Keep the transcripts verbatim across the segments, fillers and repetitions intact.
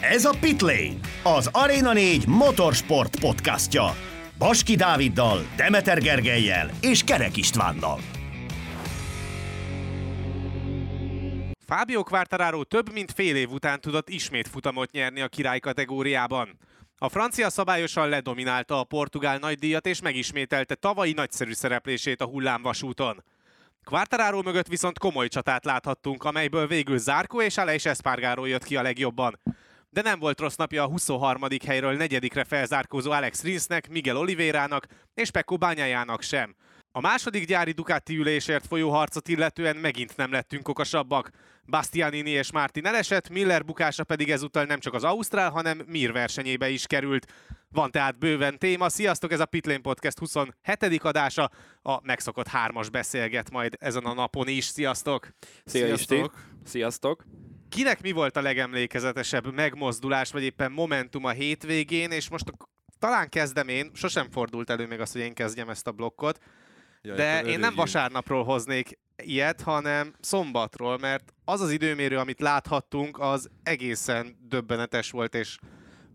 Ez a Pitlane, az Arena négy motorsport podcastja. Baski Dáviddal, Demeter Gergellyel és Kerek Istvánnal. Fábio Quartararo több mint fél év után tudott ismét futamot nyerni a király kategóriában. A francia szabályosan ledominálta a portugál nagydíjat és megismételte tavalyi nagyszerű szereplését a hullámvasúton. Quartararo mögött viszont komoly csatát láthattunk, amelyből végül Zarco és Aleix Espargaró jött ki a legjobban. De nem volt rossz napja a huszonharmadik helyről negyedikre felzárkózó Alex Rinsnek, Miguel Oliveiranak és Pecco Bagnaia-nak sem. A második gyári Ducati ülésért folyó harcot illetően megint nem lettünk okosabbak. Bastianini és Martin elesett, Miller bukása pedig ezúttal nem csak az ausztrál, hanem Mir versenyébe is került. Van tehát bőven téma. Sziasztok, ez a Pitlane Podcast huszonhetedik adása. A megszokott hármas beszélget majd ezen a napon is. Sziasztok! Szia, sziasztok! Sziasztok! Kinek mi volt a legemlékezetesebb megmozdulás, vagy éppen momentum a hétvégén, és most talán kezdem én, sosem fordult elő még az, hogy én kezdjem ezt a blokkot, Jaj, de én nem vasárnapról hoznék ilyet, hanem szombatról, mert az az időmérő, amit láthattunk, az egészen döbbenetes volt, és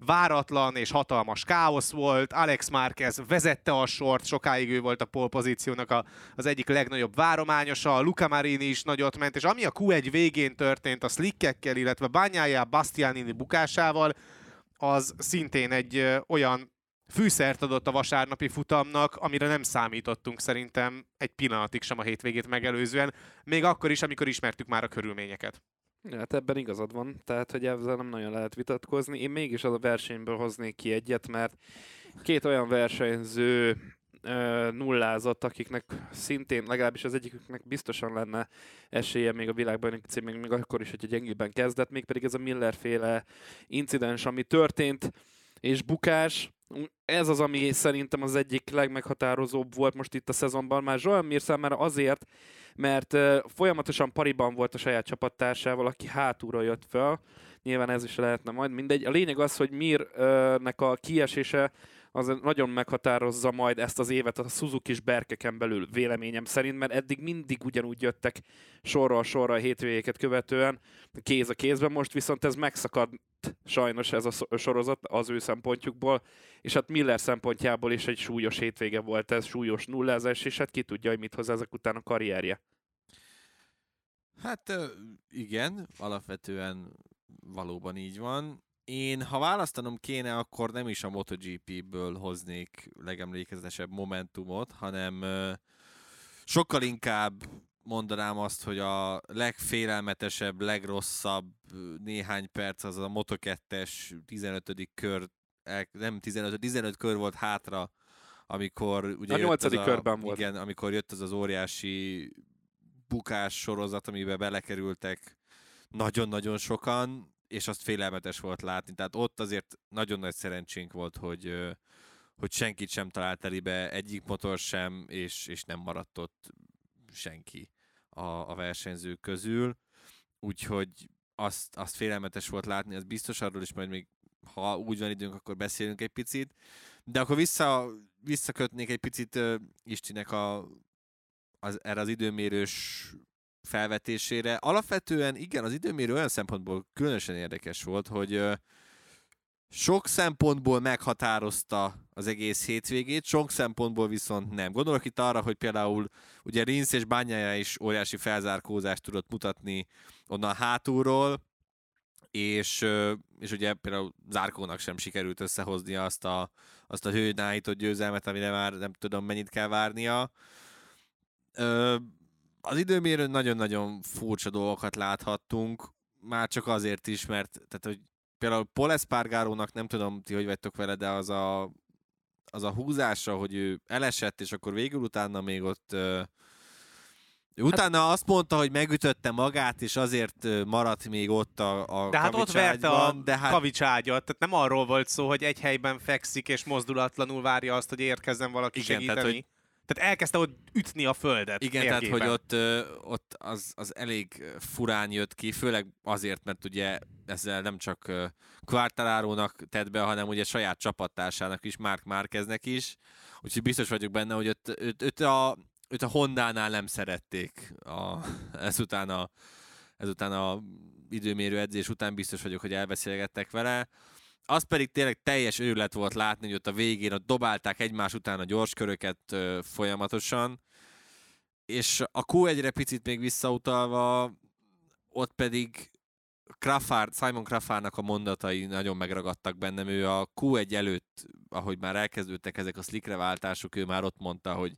váratlan és hatalmas káosz volt. Alex Márquez vezette a sort, sokáig ő volt a pole pozíciónak a, az egyik legnagyobb várományosa, Luca Marini is nagyot ment, és ami a kú egy végén történt a slickekkel, illetve Bagnaia, Bastianini bukásával, az szintén egy ö, olyan fűszert adott a vasárnapi futamnak, amire nem számítottunk szerintem egy pillanatig sem a hétvégét megelőzően, még akkor is, amikor ismertük már a körülményeket. Ja, hát ebben igazad van, tehát hogy ezzel nem nagyon lehet vitatkozni. Én mégis az a versenyből hoznék ki egyet, mert két olyan versenyző ö, nullázott, akiknek szintén, legalábbis az egyiküknek biztosan lenne esélye még a világbajnoki címnek, még akkor is, hogy gyengébben kezdett, mégpedig ez a Miller-féle incidens, ami történt, és bukás. Ez az, ami szerintem az egyik legmeghatározóbb volt most itt a szezonban. Már Joan Mir számára azért, mert folyamatosan pariban volt a saját csapattársával, aki hátulról jött fel. Nyilván ez is lehetne majd mindegy. A lényeg az, hogy Mirnek a kiesése az nagyon meghatározza majd ezt az évet a Suzuki-s berkeken belül, véleményem szerint, mert eddig mindig ugyanúgy jöttek sorról sorra a hétvégéket követően, kéz a kézben, most viszont ez megszakadt sajnos ez a sorozat az ő szempontjukból, és hát Miller szempontjából is egy súlyos hétvége volt ez, súlyos nullázás, és hát ki tudja, hogy mit hoz ezek után a karrierje. Hát igen, alapvetően valóban így van. Én, ha választanom kéne, akkor nem is a MotoGP-ből hoznék legemlékezetesebb momentumot, hanem ö, sokkal inkább mondanám azt, hogy a legfélelmetesebb, legrosszabb néhány perc az a moto kettes tizenötödik kör, nem tizenöt, tizenöt kör volt hátra, amikor ugye a nyolcadik körben volt. Igen, amikor jött az az óriási bukás sorozat, amiben belekerültek nagyon-nagyon sokan, és azt félelmetes volt látni. Tehát ott azért nagyon nagy szerencsénk volt, hogy, hogy senkit sem talált elibe, egyik motor sem, és, és nem maradt ott senki a, a versenyzők közül. Úgyhogy azt, azt félelmetes volt látni, az biztos, arról is majd még, ha úgy van időnk, akkor beszélünk egy picit. De akkor vissza, visszakötnék egy picit uh, Istinek a, az, erre az időmérős felvetésére. Alapvetően igen, az időmérő olyan szempontból különösen érdekes volt, hogy ö, sok szempontból meghatározta az egész hétvégét, sok szempontból viszont nem. Gondolok itt arra, hogy például ugye Rins és Bagnaia is óriási felzárkózást tudott mutatni onnan hátulról, és, ö, és ugye például Zarcónak sem sikerült összehozni azt a, azt a hőnáhított győzelmet, amire már nem tudom mennyit kell várnia. Ö, Az időmérőn nagyon-nagyon furcsa dolgokat láthattunk, már csak azért is, mert tehát, hogy például Pol Espargarónak, nem tudom ti, hogy vagytok vele, de az a, az a húzása, hogy ő elesett, és akkor végül utána még ott utána hát, azt mondta, hogy megütötte magát, és azért maradt még ott a, a de hát ott verte a de hát... kavicságyat, tehát nem arról volt szó, hogy egy helyben fekszik, és mozdulatlanul várja azt, hogy érkezzen valaki igen, segíteni. Tehát, hogy... Tehát elkezdte ott ütni a földet. Igen, érgében. Tehát hogy ott, ö, ott az, az elég furán jött ki, főleg azért, mert ugye ezzel nem csak Quartararónak tett be, hanem ugye saját csapattársának is, Marc Márqueznek is. Úgyhogy biztos vagyok benne, hogy ott, őt, őt, a, őt a Hondánál nem szerették a, ezután a, ezután a időmérő edzés után biztos vagyok, hogy elbeszélgettek vele. Az pedig tényleg teljes őrület volt látni, hogy ott a végén ott dobálták egymás után a gyorsköröket ö, folyamatosan, és a kú egyre picit még visszautalva, ott pedig Crawford, Simon Crawfordnak a mondatai nagyon megragadtak bennem. Ő a kú egy előtt, ahogy már elkezdődtek ezek a slickre váltások, ő már ott mondta, hogy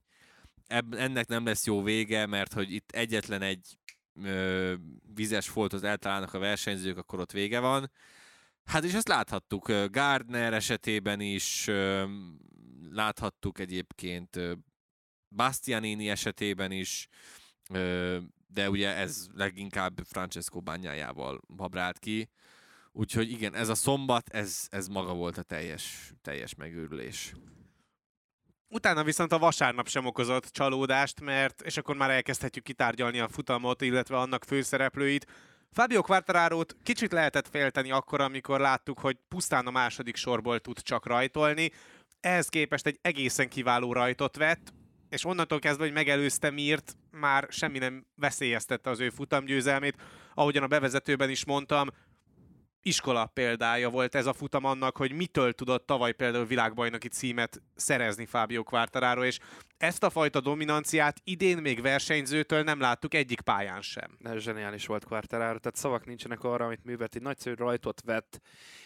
eb- ennek nem lesz jó vége, mert hogy itt egyetlen egy ö, vizes folthoz eltalálnak a versenyzők, akkor ott vége van. Hát és ezt láthattuk Gardner esetében is, láthattuk egyébként Bastianini esetében is, de ugye ez leginkább Francesco Bagnaia-val habrált ki. Úgyhogy igen, ez a szombat, ez, ez maga volt a teljes, teljes megőrülés. Utána viszont a vasárnap sem okozott csalódást, mert, és akkor már elkezdhetjük kitárgyalni a futamot, illetve annak főszereplőit. Fabio Quartararót kicsit lehetett félteni akkor, amikor láttuk, hogy pusztán a második sorból tud csak rajtolni. Ehhez képest egy egészen kiváló rajtot vett, és onnantól kezdve, hogy megelőzte Mirt, már semmi nem veszélyeztette az ő futamgyőzelmét. Ahogyan a bevezetőben is mondtam, iskola példája volt ez a futam annak, hogy mitől tudott tavaly például világbajnoki címet szerezni Fabio Quartararo, és ezt a fajta dominanciát idén még versenyzőtől nem láttuk egyik pályán sem. De zseniális volt Quartararo, tehát szavak nincsenek arra, amit művelt, egy nagyszerű rajtot vett,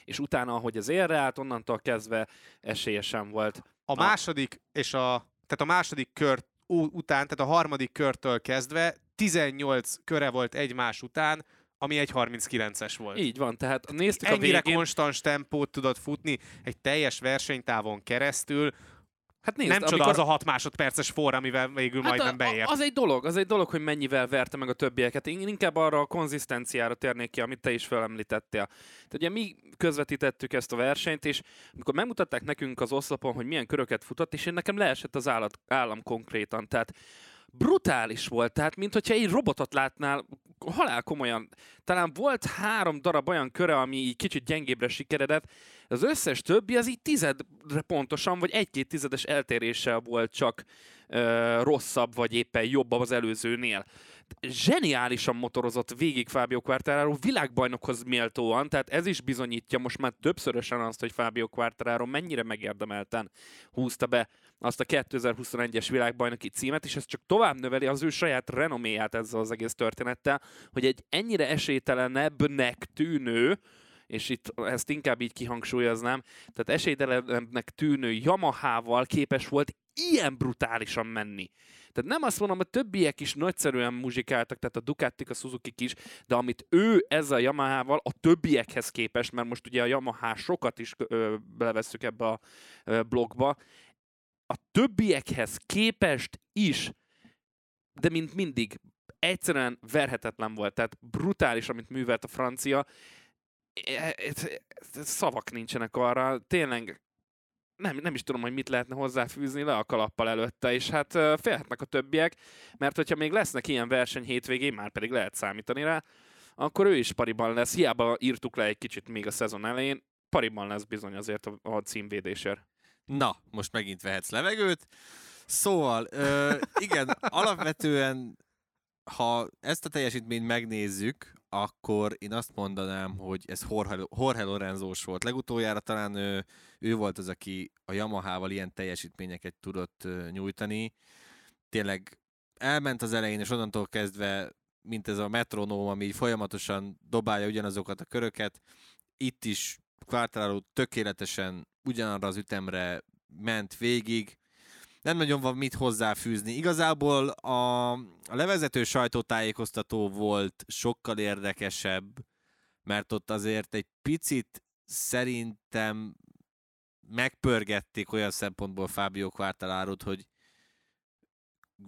és utána, ahogy az élre állt, onnantól kezdve esélye sem volt. A második és a... Tehát a második kör után, tehát a harmadik körtől kezdve tizennyolc köre volt egymás után, ami egy harminckilences volt. Így van, tehát néztük a végén. Ennyire konstans tempót tudott futni egy teljes versenytávon keresztül. Hát nézd, nem csoda az a hat másodperces forra, amivel végül hát majdnem beért. Az egy dolog, az egy dolog, hogy mennyivel verte meg a többieket. Én inkább arra a konzisztenciára térnék ki, amit te is felemlítettél. Tehát ugye mi közvetítettük ezt a versenyt, és amikor megmutatták nekünk az oszlopon, hogy milyen köröket futott, és én nekem leesett az állat, állam konkrétan. Tehát brutális volt, tehát mintha egy robotot látnál, halál komolyan. Talán volt három darab olyan köre, ami így kicsit gyengébbre sikeredett, az összes többi az így tizedre pontosan, vagy egy-két tizedes eltéréssel volt csak ö, rosszabb, vagy éppen jobb az előzőnél. Zseniálisan motorozott végig Fabio Quartararo, világbajnokhoz méltóan, tehát ez is bizonyítja most már többszörösen azt, hogy Fabio Quartararo mennyire megérdemelten húzta be azt a kétezer-huszonegyes világbajnoki címet, és ez csak tovább növeli az ő saját renoméját ezzel az egész történettel, hogy egy ennyire esélytelenebbnek tűnő, és itt ezt inkább így kihangsúlyoznám, tehát esélytelenebbnek tűnő Yamahával képes volt ilyen brutálisan menni. Tehát nem azt mondom, a többiek is nagyszerűen muzsikáltak, tehát a Ducatik, a Suzukik is, de amit ő ezzel a Yamahával a többiekhez képest, mert most ugye a Yamaha sokat is ö, belevesszük ebbe a ö, blogba, a többiekhez képest is, de mint mindig, egyszerűen verhetetlen volt, tehát brutális, amit művelt a francia. Szavak nincsenek arra, tényleg nem, nem is tudom, hogy mit lehetne hozzáfűzni le a kalappal előtte, és hát félhetnek a többiek, mert hogyha még lesznek ilyen verseny hétvégén, már pedig lehet számítani rá, akkor ő is pariban lesz, hiába írtuk le egy kicsit még a szezon elején, pariban lesz bizony azért a, a címvédésért. Na, most megint vehetsz levegőt. Szóval, ö, igen, alapvetően, ha ezt a teljesítményt megnézzük, akkor én azt mondanám, hogy ez Jorge, Jorge Lorenzós volt. Legutoljára talán ő, ő volt az, aki a Yamahával ilyen teljesítményeket tudott nyújtani. Tényleg elment az elején, és onnantól kezdve, mint ez a metronóm, ami folyamatosan dobálja ugyanazokat a köröket, itt is Quartararo tökéletesen ugyanarra az ütemre ment végig. Nem nagyon van mit hozzáfűzni. Igazából a, a levezető sajtótájékoztató volt sokkal érdekesebb, mert ott azért egy picit szerintem megpörgették olyan szempontból Fabio Quartararót, hogy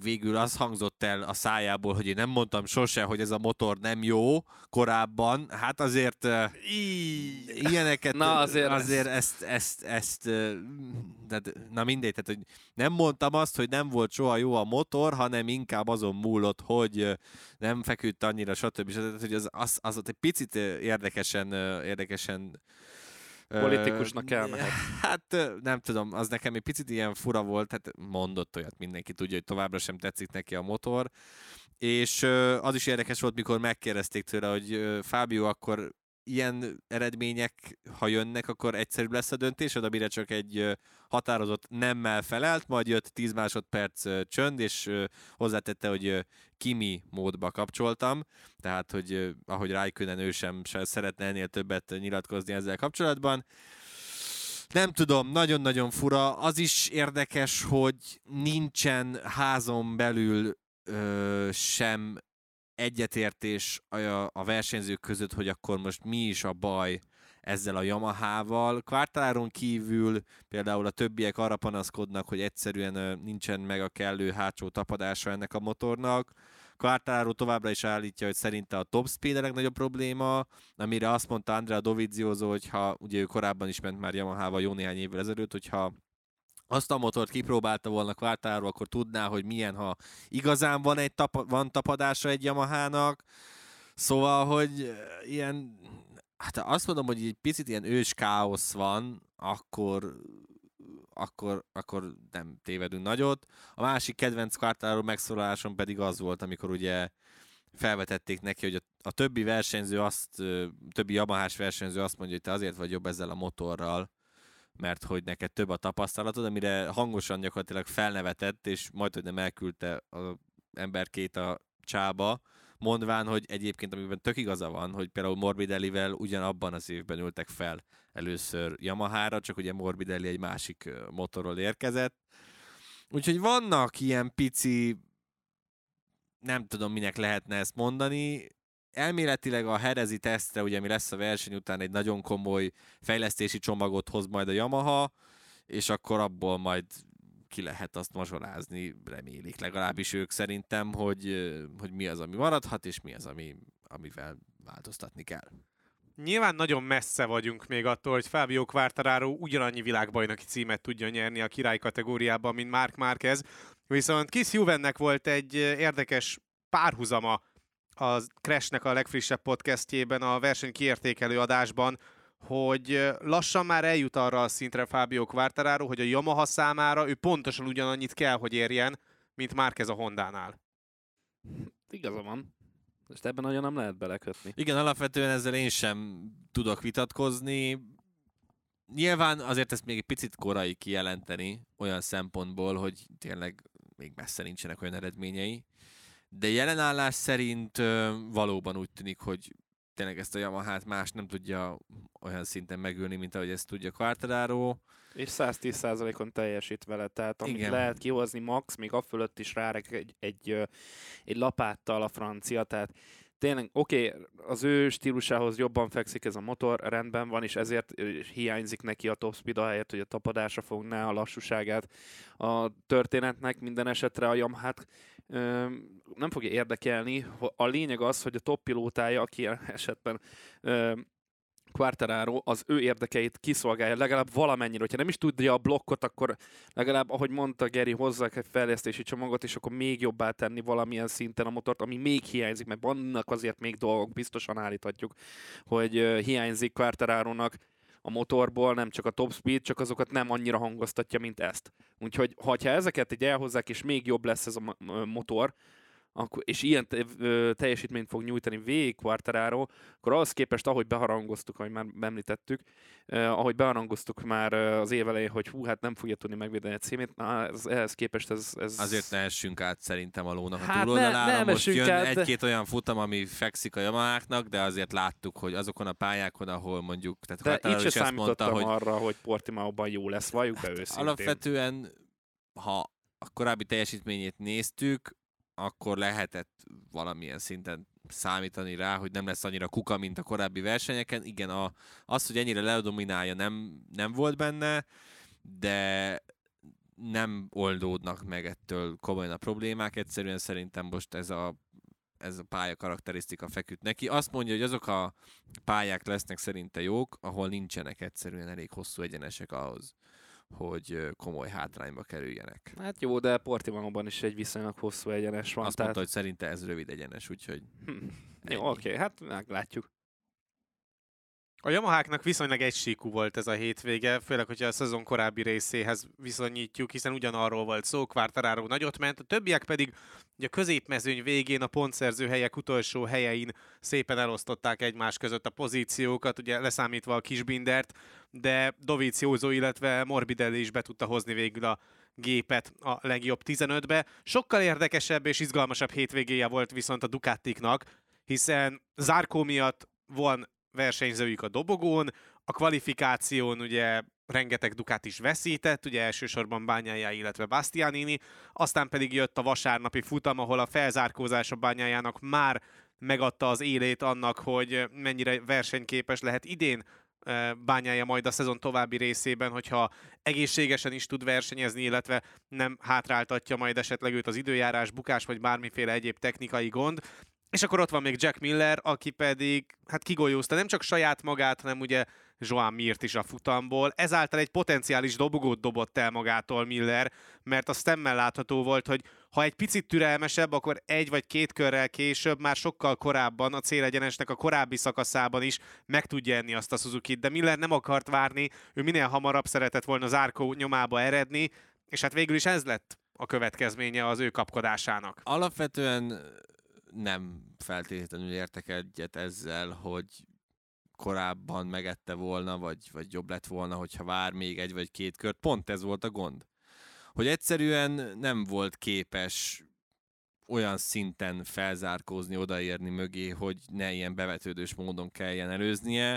végül az hangzott el a szájából, hogy én nem mondtam sose, hogy ez a motor nem jó korábban. Hát azért Íj, ilyeneket... Na azért, azért ezt, ezt, ezt, ezt... Na mindegy, tehát hogy nem mondtam azt, hogy nem volt soha jó a motor, hanem inkább azon múlott, hogy nem feküdt annyira, stb. stb. Hogy az, az, az ott egy picit érdekesen... érdekesen politikusnak elmehet. Hát nem tudom, az nekem egy picit ilyen fura volt, hát mondott olyat, mindenki tudja, hogy továbbra sem tetszik neki a motor. És az is érdekes volt, mikor megkérdezték tőle, hogy Fábio, akkor ilyen eredmények, ha jönnek, akkor egyszerűbb lesz a döntésed, amire csak egy határozott nemmel felelt, majd jött tíz másodperc csönd, és hozzátette, hogy Kimi módba kapcsoltam, tehát, hogy ahogy Raikkonen, ő sem szeretne ennél többet nyilatkozni ezzel kapcsolatban. Nem tudom, nagyon-nagyon fura. Az is érdekes, hogy nincsen házon belül ö, sem egyetértés a, a versenyzők között, hogy akkor most mi is a baj ezzel a Yamaha-val. Quartararon kívül például a többiek arra panaszkodnak, hogy egyszerűen nincsen meg a kellő hátsó tapadása ennek a motornak. Quartararo továbbra is állítja, hogy szerinte a top speed a legnagyobb probléma, amire azt mondta Andrea Dovizioso, hogyha ugye ő korábban is ment már Yamaha-val jó néhány évvel ezelőtt, hogyha azt a motort kipróbálta volna Quartararo, akkor tudná, hogy milyen, ha igazán van, egy tapa, van tapadása egy Yamahának. Szóval, hogy ilyen, hát azt mondom, hogy egy picit ilyen ős káosz van, akkor, akkor, akkor nem tévedünk nagyot. A másik kedvenc Quartararo megszólalásom pedig az volt, amikor ugye felvetették neki, hogy a, a többi versenyző azt, többi Yamahás versenyző azt mondja, hogy te azért vagy jobb ezzel a motorral, mert hogy neked több a tapasztalatod, amire hangosan gyakorlatilag felnevetett, és majd, hogy nem elküldte az emberkét a csába, mondván, hogy egyébként, amiben tök igaza van, hogy például Morbidellivel ugyanabban az évben ültek fel először Yamahára, csak ugye Morbidelli egy másik motorról érkezett. Úgyhogy vannak ilyen pici, nem tudom, minek lehetne ezt mondani. Elméletileg a Jerezi tesztre, ugye mi lesz a verseny után, egy nagyon komoly fejlesztési csomagot hoz majd a Yamaha, és akkor abból majd ki lehet azt mazsolázni, remélik legalábbis ők szerintem, hogy, hogy mi az, ami maradhat, és mi az, ami, amivel változtatni kell. Nyilván nagyon messze vagyunk még attól, hogy Fábio Quartararo ugyanannyi világbajnoki címet tudja nyerni a király kategóriában, mint Marc Márquez, viszont Keith Juvennek volt egy érdekes párhuzama a Crashnek a legfrissebb podcastjében, a verseny kiértékelő adásban, hogy lassan már eljut arra a szintre Fábio Quartararo, hogy a Yamaha számára ő pontosan ugyanannyit kell, hogy érjen, mint Márquez a Hondánál. Igaza van. Most ebben nagyon nem lehet belekötni. Igen, alapvetően ezzel én sem tudok vitatkozni. Nyilván azért ezt még egy picit korai kijelenteni, olyan szempontból, hogy tényleg még messze nincsenek olyan eredményei. De jelenállás szerint ö, valóban úgy tűnik, hogy tényleg ezt a Yamahát más nem tudja olyan szinten megülni, mint ahogy ezt tudja Quartararo. És száztíz százalékon teljesít vele, tehát amit igen, lehet kihozni max, még a fölött is rárek egy, egy, egy lapáttal a francia, tehát tényleg, oké, okay, az ő stílusához jobban fekszik ez a motor, rendben van, és ezért hiányzik neki a top speed, ahelyett, hogy a tapadásra fogná a lassúságát a történetnek. Minden esetre a Yamahát nem fogja érdekelni. A lényeg az, hogy a top pilótája, aki esetben Quartararo, az ő érdekeit kiszolgálja, legalább valamennyire. Hogyha nem is tudja a blokkot, akkor legalább, ahogy mondta Geri, hozzák egy fejlesztési csomagot, és akkor még jobbá tenni valamilyen szinten a motort, ami még hiányzik, mert vannak azért még dolgok, biztosan állíthatjuk, hogy hiányzik Quartararónak a motorból, nem csak a top speed, csak azokat nem annyira hangoztatja, mint ezt. Úgyhogy, ha ezeket egy elhozzák, és még jobb lesz ez a motor, akkor, és ilyen teljesítményt fog nyújtani végig Quartararo, akkor ahhoz képest, ahogy beharangoztuk, ahogy már említettük, eh, ahogy beharangoztuk már az év elején, hogy hú, hát nem fogja tudni megvédeni a címét, na, ez, ehhez képest ez, ez... Azért ne essünk át szerintem a lónak hát a túloldalára, ne, ne most jön át, egy-két de... olyan futam, ami fekszik a Yamaháknak, de azért láttuk, hogy azokon a pályákon, ahol mondjuk... Tehát de Quartararo így sem számítottam mondta, arra, hogy, hogy Portimaóban jó lesz, valljuk hát be őszintén. Alapvetően, ha a korábbi teljesítményét néztük, akkor lehetett valamilyen szinten számítani rá, hogy nem lesz annyira kuka, mint a korábbi versenyeken. Igen, a, az, hogy ennyire ledominálja, nem, nem volt benne, de nem oldódnak meg ettől komolyan a problémák. Egyszerűen szerintem most ez a, ez a pálya karakterisztika feküdt neki. Azt mondja, hogy azok a pályák lesznek szerinte jók, ahol nincsenek egyszerűen elég hosszú egyenesek ahhoz, hogy komoly hátrányba kerüljenek. Hát jó, de Portimaóban is egy viszonylag hosszú egyenes van. Azt tehát... mondta, hogy szerinte ez rövid egyenes, úgyhogy... Hm. Jó, oké, okay, hát meglátjuk. A Yamaháknak viszonylag egysíkú volt ez a hétvége, főleg, hogyha a szezon korábbi részéhez viszonyítjuk, hiszen ugyanarról volt szó, Quartararo nagyot ment, a többiek pedig a középmezőny végén a pontszerző helyek utolsó helyein szépen elosztották egymás között a pozíciókat, ugye leszámítva a Kisbindert, de Dovizioso, illetve Morbidelli is be tudta hozni végül a gépet a legjobb tizenötbe. Sokkal érdekesebb és izgalmasabb hétvégéje volt viszont a Ducatiknak, hiszen Zarco miatt van versenyzőjük a dobogón, a kvalifikáción ugye rengeteg Ducati is veszített, ugye elsősorban Bagnaia, illetve Bastianini, aztán pedig jött a vasárnapi futam, ahol a felzárkózása Bagnaiának már megadta az élét annak, hogy mennyire versenyképes lehet idén Bagnaia majd a szezon további részében, hogyha egészségesen is tud versenyezni, illetve nem hátráltatja majd esetleg őt az időjárás, bukás vagy bármiféle egyéb technikai gond. És akkor ott van még Jack Miller, aki pedig hát kigolyózta nem csak saját magát, hanem ugye Joan Mir-t is a futamból. Ezáltal egy potenciális dobogót dobott el magától Miller, mert a szemmel látható volt, hogy ha egy picit türelmesebb, akkor egy vagy két körrel később már sokkal korábban a célegyenesnek a korábbi szakaszában is meg tudja enni azt a Suzukit. De Miller nem akart várni, ő minél hamarabb szeretett volna Zarco nyomába eredni, és hát végül is ez lett a következménye az ő kapkodásának. Alapvetően nem feltétlenül értek egyet ezzel, hogy korábban megette volna, vagy, vagy jobb lett volna, hogyha vár még egy vagy két kört. Pont ez volt a gond. Hogy egyszerűen nem volt képes olyan szinten felzárkózni, odaérni mögé, hogy ne ilyen bevetődős módon kelljen előznie.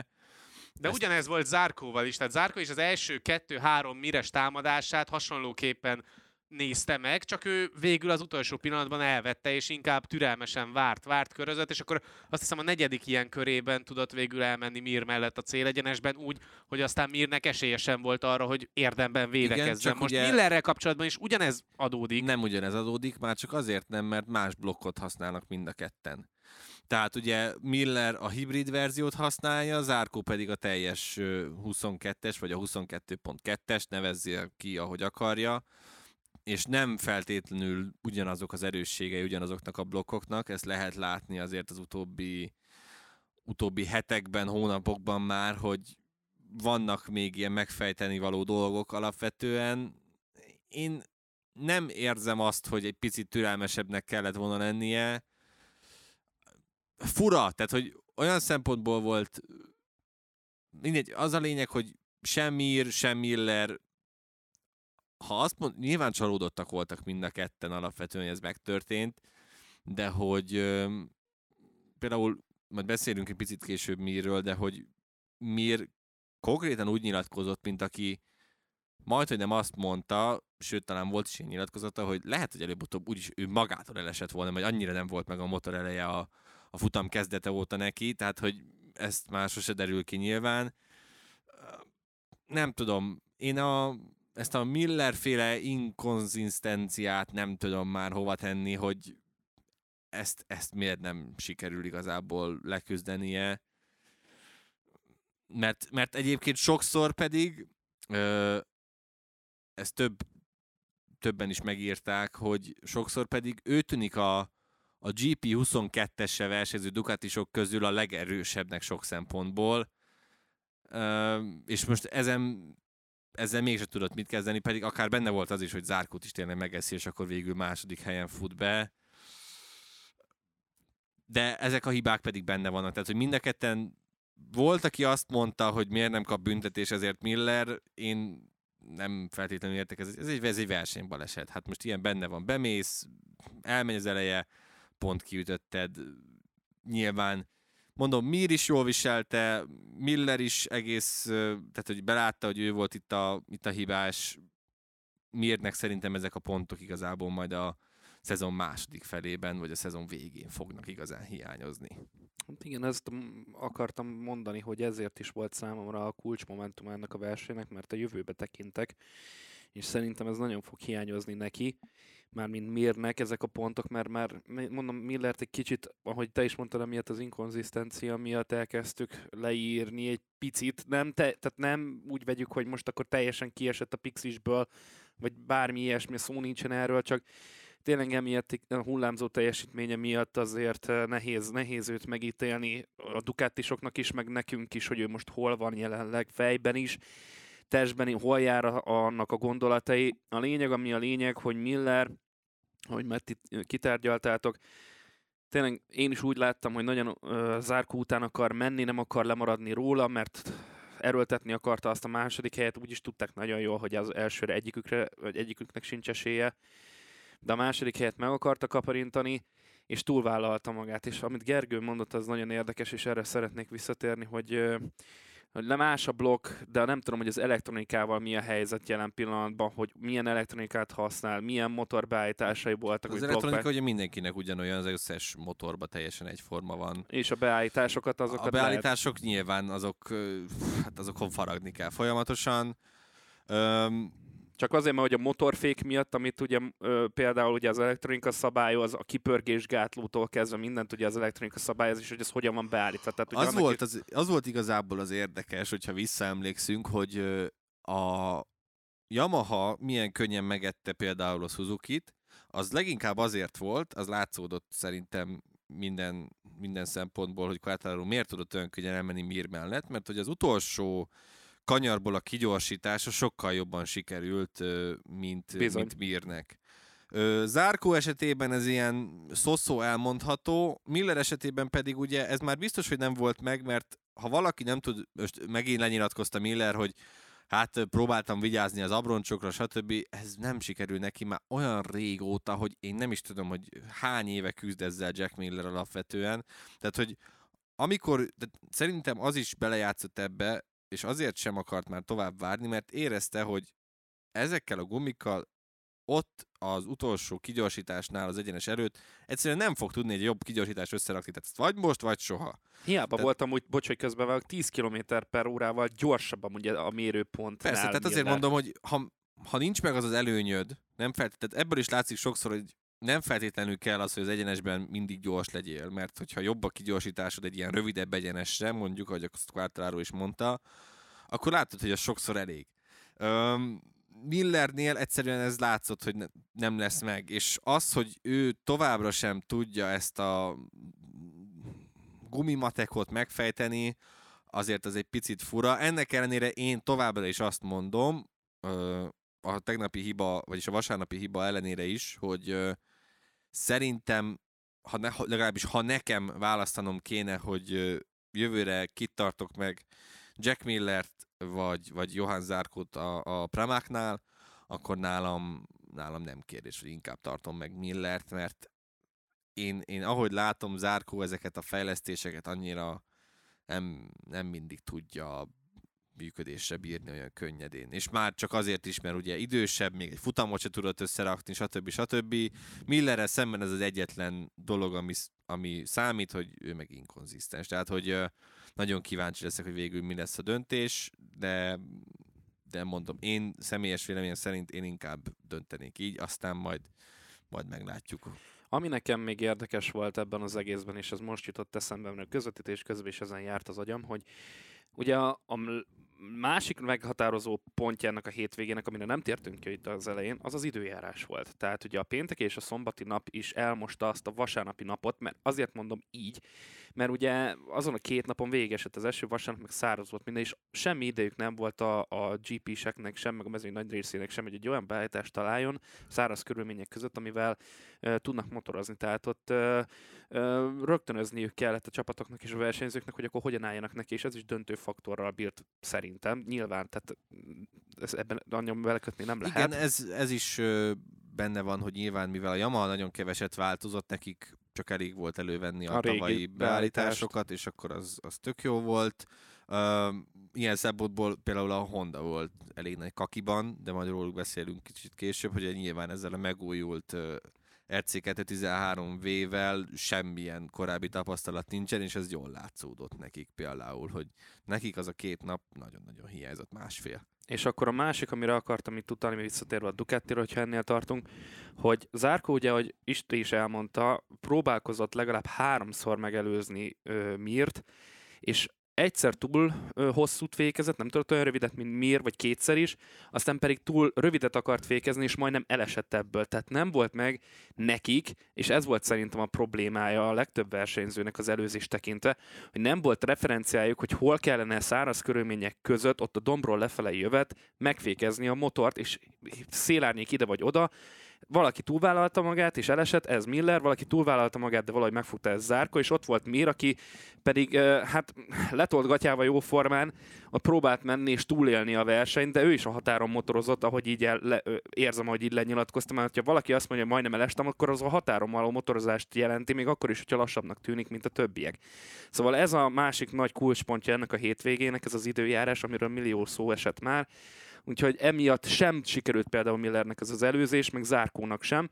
De ezt... ugyanez volt Zarcóval is. Tehát Zarco is az első kettő-három mires támadását hasonlóképpen nézte meg, csak ő végül az utolsó pillanatban elvette, és inkább türelmesen várt, várt körözött, és akkor azt hiszem a negyedik ilyen körében tudott végül elmenni Mir mellett a célegyenesben úgy, hogy aztán Mirnek esélye sem volt arra, hogy érdemben védekezzen. Most Millerrel kapcsolatban is ugyanez adódik. Nem ugyanez adódik, már csak azért nem, mert más blokkot használnak mind a ketten. Tehát ugye Miller a hibrid verziót használja, Zarco pedig a teljes huszonkettes, vagy a huszonkettő pont kettes, nevezze ki, ahogy akarja, és nem feltétlenül ugyanazok az erősségei ugyanazoknak a blokkoknak, ezt lehet látni azért az utóbbi, utóbbi hetekben, hónapokban már, hogy vannak még ilyen megfejteni való dolgok alapvetően. Én nem érzem azt, hogy egy picit türelmesebbnek kellett volna lennie. Fura, tehát hogy olyan szempontból volt, mindegy, az a lényeg, hogy sem Mir, sem Miller, ha azt mond, nyilván csalódottak voltak mind a ketten alapvetően, ez megtörtént, de hogy ö, például, majd beszélünk egy picit később Mirről, de hogy Mir konkrétan úgy nyilatkozott, mint aki majd, hogy nem azt mondta, sőt, talán volt is ilyen nyilatkozata, hogy lehet, hogy előbb-utóbb úgyis ő magától elesett volna, vagy annyira nem volt meg a motor eleje a, a futam kezdete óta neki, tehát hogy ezt már sose derül ki nyilván. Nem tudom, én a ezt a Miller-féle inkonzisztenciát nem tudom már hova tenni, hogy ezt, ezt miért nem sikerül igazából leküzdenie. Mert, mert egyébként sokszor pedig, ö, ezt több, többen is megírták, hogy sokszor pedig ő tűnik a, a gé pé huszonkettessel versenyző Ducatisok közül a legerősebbnek sok szempontból. Ö, és most ezen... ezzel mégse tudott mit kezdeni, pedig akár benne volt az is, hogy Zarcót is tényleg megeszi, és akkor végül második helyen fut be. De ezek a hibák pedig benne vannak. Tehát, hogy mind a ketten volt, aki azt mondta, hogy miért nem kap büntetés, ezért Miller, én nem feltétlenül értek, ez egy, ez egy versenybaleset. Hát most ilyen benne van, bemész, elmegy az eleje, pont kiütötted. Nyilván mondom, Mir is jól viselte, Miller is egész, tehát hogy belátta, hogy ő volt itt a, itt a hibás. Mirnek szerintem ezek a pontok igazából majd a szezon második felében, vagy a szezon végén fognak igazán hiányozni. Igen, ezt akartam mondani, hogy ezért is volt számomra a kulcsmomentum ennek a versenynek, mert a jövőbe tekintek, és szerintem ez nagyon fog hiányozni neki, mármint Mirnek ezek a pontok, mert már mondom, Millert egy kicsit, ahogy te is mondtad, amiatt az inkonzisztencia miatt elkezdtük leírni egy picit, nem, te, tehát nem úgy vegyük, hogy most akkor teljesen kiesett a Pixisből, vagy bármi ilyesmi, szó nincsen erről, csak tényleg emiatt a hullámzó teljesítménye miatt azért nehéz, nehéz őt megítélni a Ducatisoknak is, meg nekünk is, hogy ő most hol van jelenleg fejben is, testben, hol jár annak a gondolatai. A lényeg, ami a lényeg, hogy Miller, ahogy már kitárgyaltátok, tényleg én is úgy láttam, hogy nagyon uh, Zarco után akar menni, nem akar lemaradni róla, mert erőltetni akarta azt a második helyet, úgyis tudták nagyon jól, hogy az elsőre egyikükre, vagy egyiküknek sincs esélye, de a második helyet meg akarta kaparintani, és túlvállalta magát. És amit Gergő mondott, az nagyon érdekes, és erre szeretnék visszatérni, hogy uh, nem más a blokk, de nem tudom, hogy az elektronikával mi a helyzet jelen pillanatban, hogy milyen elektronikát használ, milyen motorbeállításai voltak. Az elektronika blokkbe... ugye mindenkinek ugyanolyan, az összes motorban teljesen egyforma van. És a beállításokat azokat A beállítások lehet... nyilván azok, hát azokon faragni kell folyamatosan. Öm... Csak azért, mert hogy a motorfék miatt, amit ugye ö, például ugye az elektronika szabályoz, a kipörgésgátlótól kezdve mindent ugye az elektronika szabályoz, és hogy ez hogyan van beállítva. Tehát, ugye az, volt, az, az volt igazából az érdekes, hogyha visszaemlékszünk, hogy a Yamaha milyen könnyen megette például a Suzukit, az leginkább azért volt, az látszódott szerintem minden, minden szempontból, hogy Quartararo miért tudott olyan könnyen elmenni Mir mellett, mert hogy az utolsó kanyarból a kigyorsítása sokkal jobban sikerült, mint, mint Mirnek. Zarco esetében ez ilyen szoszó elmondható, Miller esetében pedig ugye ez már biztos, hogy nem volt meg, mert ha valaki nem tud, most megint lenyilatkozta Miller, hogy hát próbáltam vigyázni az abroncsokra, stb. Ez nem sikerül neki már olyan régóta, hogy én nem is tudom, hogy hány éve küzd ezzel Jack Miller alapvetően. Tehát, hogy amikor, szerintem az is belejátszott ebbe, és azért sem akart már tovább várni, mert érezte, hogy ezekkel a gumikkal ott az utolsó kigyorsításnál az egyenes erőt egyszerűen nem fog tudni egy jobb kigyorsítást összerakni, tehát vagy most, vagy soha. Hiába tehát... voltam úgy, bocs, hogy közben vagyok, tíz kilométer per órával gyorsabban ugye a mérőpontnál. Persze, tehát azért mondom, hogy ha, ha nincs meg az az előnyöd, nem feltétlenül, ebből is látszik sokszor, hogy nem feltétlenül kell az, hogy az egyenesben mindig gyors legyél, mert hogyha jobb a kigyorsításod egy ilyen rövidebb egyenesre, mondjuk, ahogy a Quartararo is mondta, akkor látod, hogy az sokszor elég. Üm, Millernél egyszerűen ez látszott, hogy ne, nem lesz meg, és az, hogy ő továbbra sem tudja ezt a gumimatekot megfejteni, azért az egy picit fura. Ennek ellenére én továbbra is azt mondom, ö- a tegnapi hiba, vagyis a vasárnapi hiba ellenére is, hogy ö, szerintem, ha ne, legalábbis ha nekem választanom kéne, hogy ö, jövőre kit tartok meg, Jack Millert vagy, vagy Johann Zarcót a, a Pramáknál, akkor nálam, nálam nem kérdés, hogy inkább tartom meg Millert, mert én, én ahogy látom, Zarco ezeket a fejlesztéseket annyira nem, nem mindig tudja működésre bírni olyan könnyedén. És már csak azért is, mert ugye idősebb, még egy futamot se tudott összerakni, stb. stb. Millerrel szemben ez az egyetlen dolog, ami, ami számít, hogy ő meg inkonzisztens. Tehát, hogy nagyon kíváncsi leszek, hogy végül mi lesz a döntés, de, de mondom, én személyes véleményem szerint én inkább döntenék így, aztán majd, majd meglátjuk. Ami nekem még érdekes volt ebben az egészben, és ez most jutott eszembe, mert a közvetítés közben is ezen járt az agyam, hogy ugye a, a másik meghatározó pontjának a hétvégének, amire nem tértünk ki itt az elején, az az időjárás volt. Tehát ugye a péntek és a szombati nap is elmosta azt a vasárnapi napot, mert azért mondom így, mert ugye azon a két napon végesett az eső, vasárnap meg száraz volt minden, és semmi idejük nem volt a, a gé pé-seknek sem, meg a mezőny nagy részének sem, hogy egy olyan beállítást találjon száraz körülmények között, amivel uh, tudnak motorozni. Tehát ott uh, uh, rögtönözniük kellett a csapatoknak és a versenyzőknek, hogy akkor hogyan álljanak neki, és ez is döntő faktorral bírt szerintem. Nyilván, tehát ez ebben nagyon belekötni nem lehet. Igen, ez, ez is uh, benne van, hogy nyilván, mivel a Yamaha nagyon keveset változott, nekik csak elég volt elővenni a, a tavalyi beállításokat, és akkor az, az tök jó volt. Uh, ilyen szempontból például a Honda volt elég nagy kakiban, de majd róluk beszélünk kicsit később, hogy nyilván ezzel a megújult uh, er cé kettő tizenhárom vé-vel semmilyen korábbi tapasztalat nincsen, és ez jól látszódott nekik például, hogy nekik az a két nap nagyon-nagyon hiányzott, másfél. És akkor a másik, amire akartam itt utalni, visszatérve a Ducatira, hogyha ennél tartunk, hogy Zarco ugye, ahogy Isti is elmondta, próbálkozott legalább háromszor megelőzni ö, Mirt, és egyszer túl ö, hosszút fékezett, nem tudott olyan rövidet, mint Mir, vagy kétszer is, aztán pedig túl rövidet akart fékezni, és majdnem elesett ebből. Tehát nem volt meg nekik, és ez volt szerintem a problémája a legtöbb versenyzőnek az előzést tekintve, hogy nem volt referenciájuk, hogy hol kellene száraz körülmények között, ott a dombról lefele jövet, megfékezni a motort, és szélárnyék ide vagy oda. Valaki túlvállalta magát, és elesett, ez Miller, valaki túlvállalta magát, de valahogy megfogta ez Zarco, és ott volt Mir, aki pedig hát letolt gatyával jóformán, próbált menni és túlélni a versenyt, de ő is a határon motorozott, ahogy így el, le, érzem, hogy így lenyilatkoztam, mert ha valaki azt mondja, hogy majdnem elestem, akkor az a határon való motorozást jelenti, még akkor is, hogyha lassabbnak tűnik, mint a többiek. Szóval ez a másik nagy kulcspontja ennek a hétvégének, ez az időjárás, amiről millió szó esett már. Úgyhogy emiatt sem sikerült például Millernek ez az előzés, meg Zarcónak sem.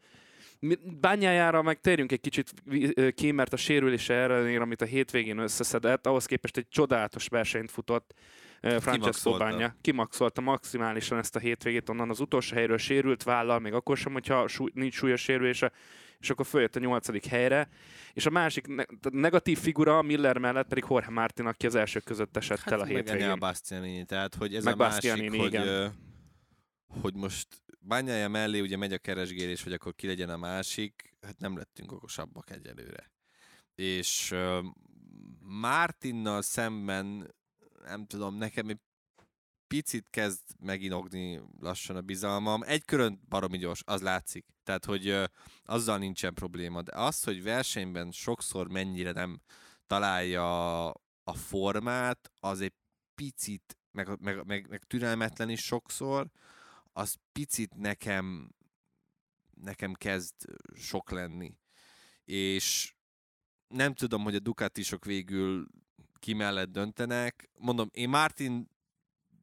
Bányájára meg térjünk egy kicsit ki, mert a sérülése ellenére, amit a hétvégén összeszedett, ahhoz képest egy csodálatos versenyt futott Francesco Bagna. Kimaxolta maximálisan ezt a hétvégét, onnan az utolsó helyről sérült vállal, még akkor sem, hogyha nincs súlyos sérülése, és akkor följött a nyolcadik helyre, és a másik negatív figura Miller mellett pedig Jorge Martin, aki az elsők között esett hát el a hétvégén. Meg a Bastianini, tehát hogy ez meg a másik, hogy, ö, hogy most Bagnaia mellé ugye megy a keresgélés, hogy akkor ki legyen a másik, hát nem lettünk okosabbak egyelőre. És ö, Martinnal szemben, nem tudom, nekem egy picit kezd meginogni lassan a bizalmam. Egy körön baromi gyors, az látszik. Tehát, hogy ö, azzal nincsen probléma. De az, hogy versenyben sokszor mennyire nem találja a formát, az egy picit, meg, meg, meg, meg türelmetlen is sokszor, az picit nekem, nekem kezd sok lenni. És nem tudom, hogy a Ducatisok végül ki mellett döntenek. Mondom, én Martin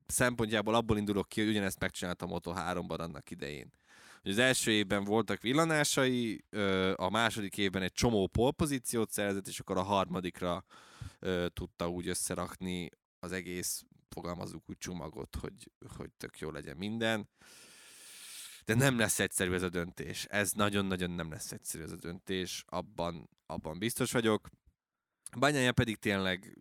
szempontjából abból indulok ki, hogy ugyanezt megcsináltam moto háromban annak idején. Az első évben voltak villanásai, a második évben egy csomó polpozíciót szerzett, és akkor a harmadikra tudta úgy összerakni az egész, fogalmazunk úgy, csomagot, hogy, hogy tök jó legyen minden. De nem lesz egyszerű ez a döntés. Ez nagyon-nagyon nem lesz egyszerű ez a döntés. Abban, abban biztos vagyok. Bagnaia pedig tényleg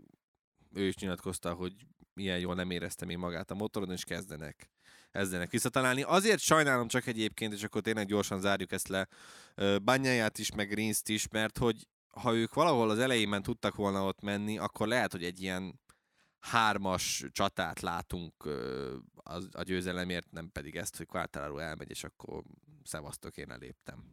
ő is nyilatkozta, hogy ilyen jól nem éreztem én magát a motoron, és kezdenek, kezdenek visszatalálni. Azért sajnálom csak egyébként, és akkor tényleg gyorsan zárjuk ezt le, Bagnaiát is, meg Rinst is, mert hogy ha ők valahol az elejében tudtak volna ott menni, akkor lehet, hogy egy ilyen hármas csatát látunk a győzelemért, nem pedig ezt, hogy Quartararo elmegy, és akkor szevasztok, én eléptem.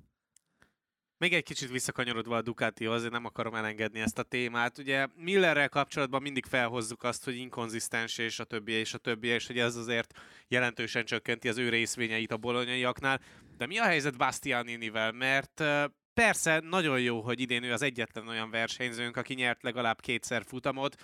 Még egy kicsit visszakanyarodva a Ducatihoz, én nem akarom elengedni ezt a témát. Ugye Millerrel kapcsolatban mindig felhozzuk azt, hogy inkonzisztens és a többi, és a többi, és hogy ez azért jelentősen csökkenti az ő részvényeit a bolonyaiaknál. De mi a helyzet Bastianinivel? Mert persze nagyon jó, hogy idén ő az egyetlen olyan versenyzőnk, aki nyert legalább kétszer futamot,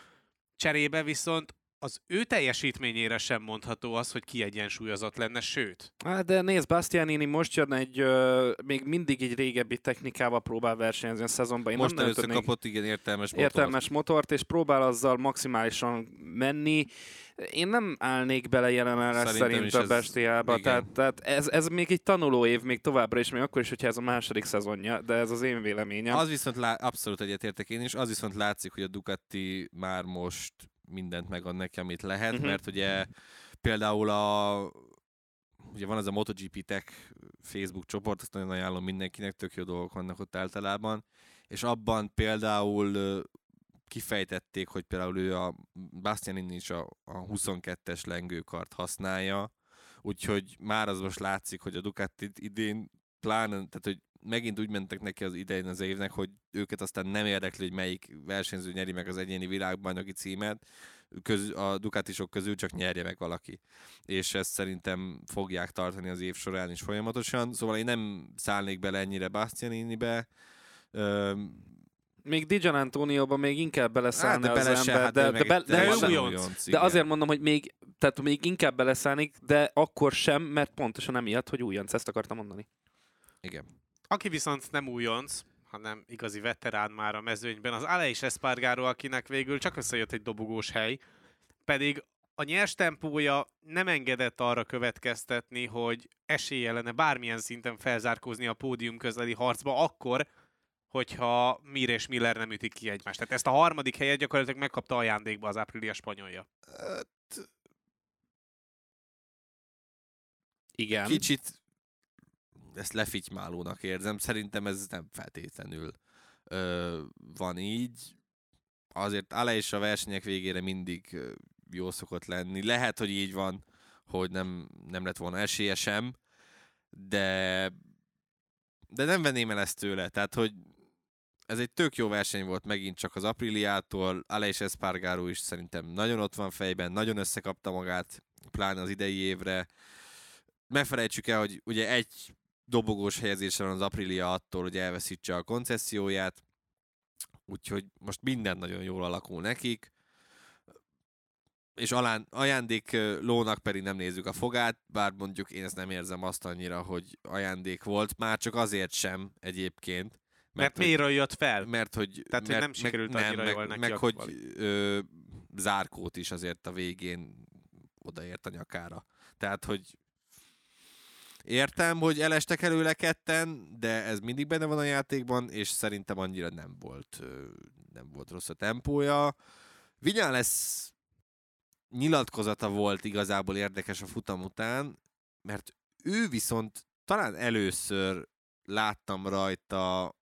cserébe viszont az ő teljesítményére sem mondható az, hogy kiegyensúlyozott lenne, sőt. Hát de nézd, Bastianini most jön egy, ö, még mindig egy régebbi technikával próbál versenyezni a szezonban. Én most nem először kapott igen értelmes motort. Értelmes motort, és próbál azzal maximálisan menni. Én nem állnék bele jelenállás szerint a Bastiába. Tehát, tehát ez, ez még egy tanuló év még továbbra is, még akkor is, hogyha ez a második szezonja, de ez az én véleményem. Az viszont lá- abszolút egyetértek én is, az viszont látszik, hogy a Ducati már most mindent megad neki, amit lehet, uh-huh. mert ugye például a, ugye van az a MotoGP Tech Facebook csoport, azt nagyon ajánlom mindenkinek, tök jó dolgok vannak ott általában, és abban például kifejtették, hogy például ő a Bastianini is a, a huszonkettes lengőkart használja, úgyhogy már az most látszik, hogy a Ducati idén pláne, tehát hogy megint úgy mentek neki az idején az évnek, hogy őket aztán nem érdekli, hogy melyik versenyző nyeri meg az egyéni világbajnoki címet, köz, a Ducatisok közül csak nyerje meg valaki. És ezt szerintem fogják tartani az év során is folyamatosan, szóval én nem szállnék bele ennyire Bastianinibe. Üm, Még Dijan Antonioban még inkább beleszállni hát, az belese, ember, hát, de, de, be, de, de, újonc, de azért mondom, hogy még, tehát még inkább beleszállnék, de akkor sem, mert pontosan emiatt, hogy újonc, ezt akartam mondani. Igen. Aki viszont nem újonc, hanem igazi veterán már a mezőnyben, az Aleix Espargaró, akinek végül csak összejött egy dobogós hely, pedig a nyers tempója nem engedett arra következtetni, hogy esélye lenne bármilyen szinten felzárkózni a pódium közeli harcba akkor, hogyha Mir és Miller nem ütik ki egymást. Tehát ezt a harmadik helyet gyakorlatilag megkapta ajándékba az Aprilia spanyolja. Igen. Kicsit ezt lefitymálónak érzem. Szerintem ez nem feltétlenül ö, van így. Azért Ale is a versenyek végére mindig jó szokott lenni. Lehet, hogy így van, hogy nem, nem lett volna esélye sem, de, de nem venném el ezt tőle. Tehát, hogy ez egy tök jó verseny volt megint csak az Apriliától. Aleix Espargaró is szerintem nagyon ott van fejben, nagyon összekapta magát, pláne az idei évre. Ne felejtsük el, hogy ugye egy dobogós helyezésre van az Aprilia attól, hogy elveszítse a koncesszióját, úgyhogy most minden nagyon jól alakul nekik. És alán, ajándék lónak pedig nem nézzük a fogát, bár mondjuk én ezt nem érzem azt annyira, hogy ajándék volt, már csak azért sem egyébként. Mert, mert miről jött fel? Mert hogy, Tehát, mert, hogy nem sikerült meg, annyira nem, jól meg, neki. Meg hogy ö, Zarkót is azért a végén odaért a nyakára. Tehát, hogy értem, hogy elestek előle ketten, de ez mindig benne van a játékban, és szerintem annyira nem volt, nem volt rossz a tempója. Viñales nyilatkozata volt igazából érdekes a futam után, mert ő viszont talán először láttam rajta,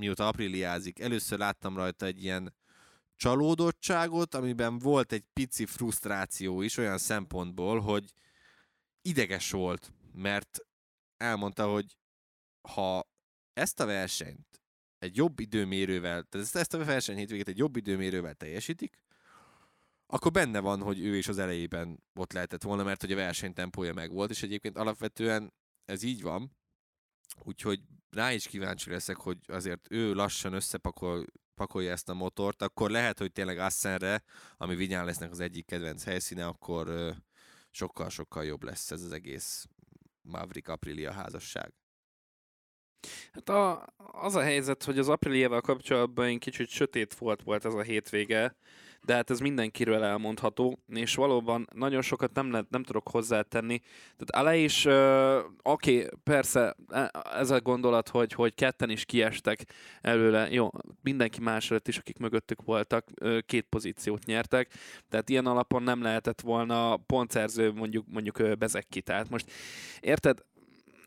mióta apriliázik, először láttam rajta egy ilyen csalódottságot, amiben volt egy pici frusztráció is olyan szempontból, hogy ideges volt, mert elmondta, hogy ha ezt a versenyt egy jobb időmérővel, tehát ezt a verseny hétvégét egy jobb időmérővel teljesítik, akkor benne van, hogy ő is az elejében ott lehetett volna, mert hogy a versenytempója megvolt, és egyébként alapvetően ez így van, úgyhogy rá is kíváncsi leszek, hogy azért ő lassan összepakol, pakolja ezt a motort, akkor lehet, hogy tényleg Assenre, ami Viñales lesznek az egyik kedvenc helyszíne, akkor sokkal-sokkal jobb lesz ez az egész Maverick-Aprilia házasság. Hát a, az a helyzet, hogy az Apriliával kapcsolatban egy kicsit sötét volt volt ez a hétvége, de hát ez mindenkiről elmondható, és valóban nagyon sokat nem, lehet, nem tudok hozzátenni. Tehát Ale is, uh, oké, okay, persze, ez a gondolat, hogy, hogy ketten is kiestek előle, jó, mindenki más előtt is, akik mögöttük voltak, két pozíciót nyertek, tehát ilyen alapon nem lehetett volna pontszerző mondjuk, mondjuk Bezeki. Tehát most, érted?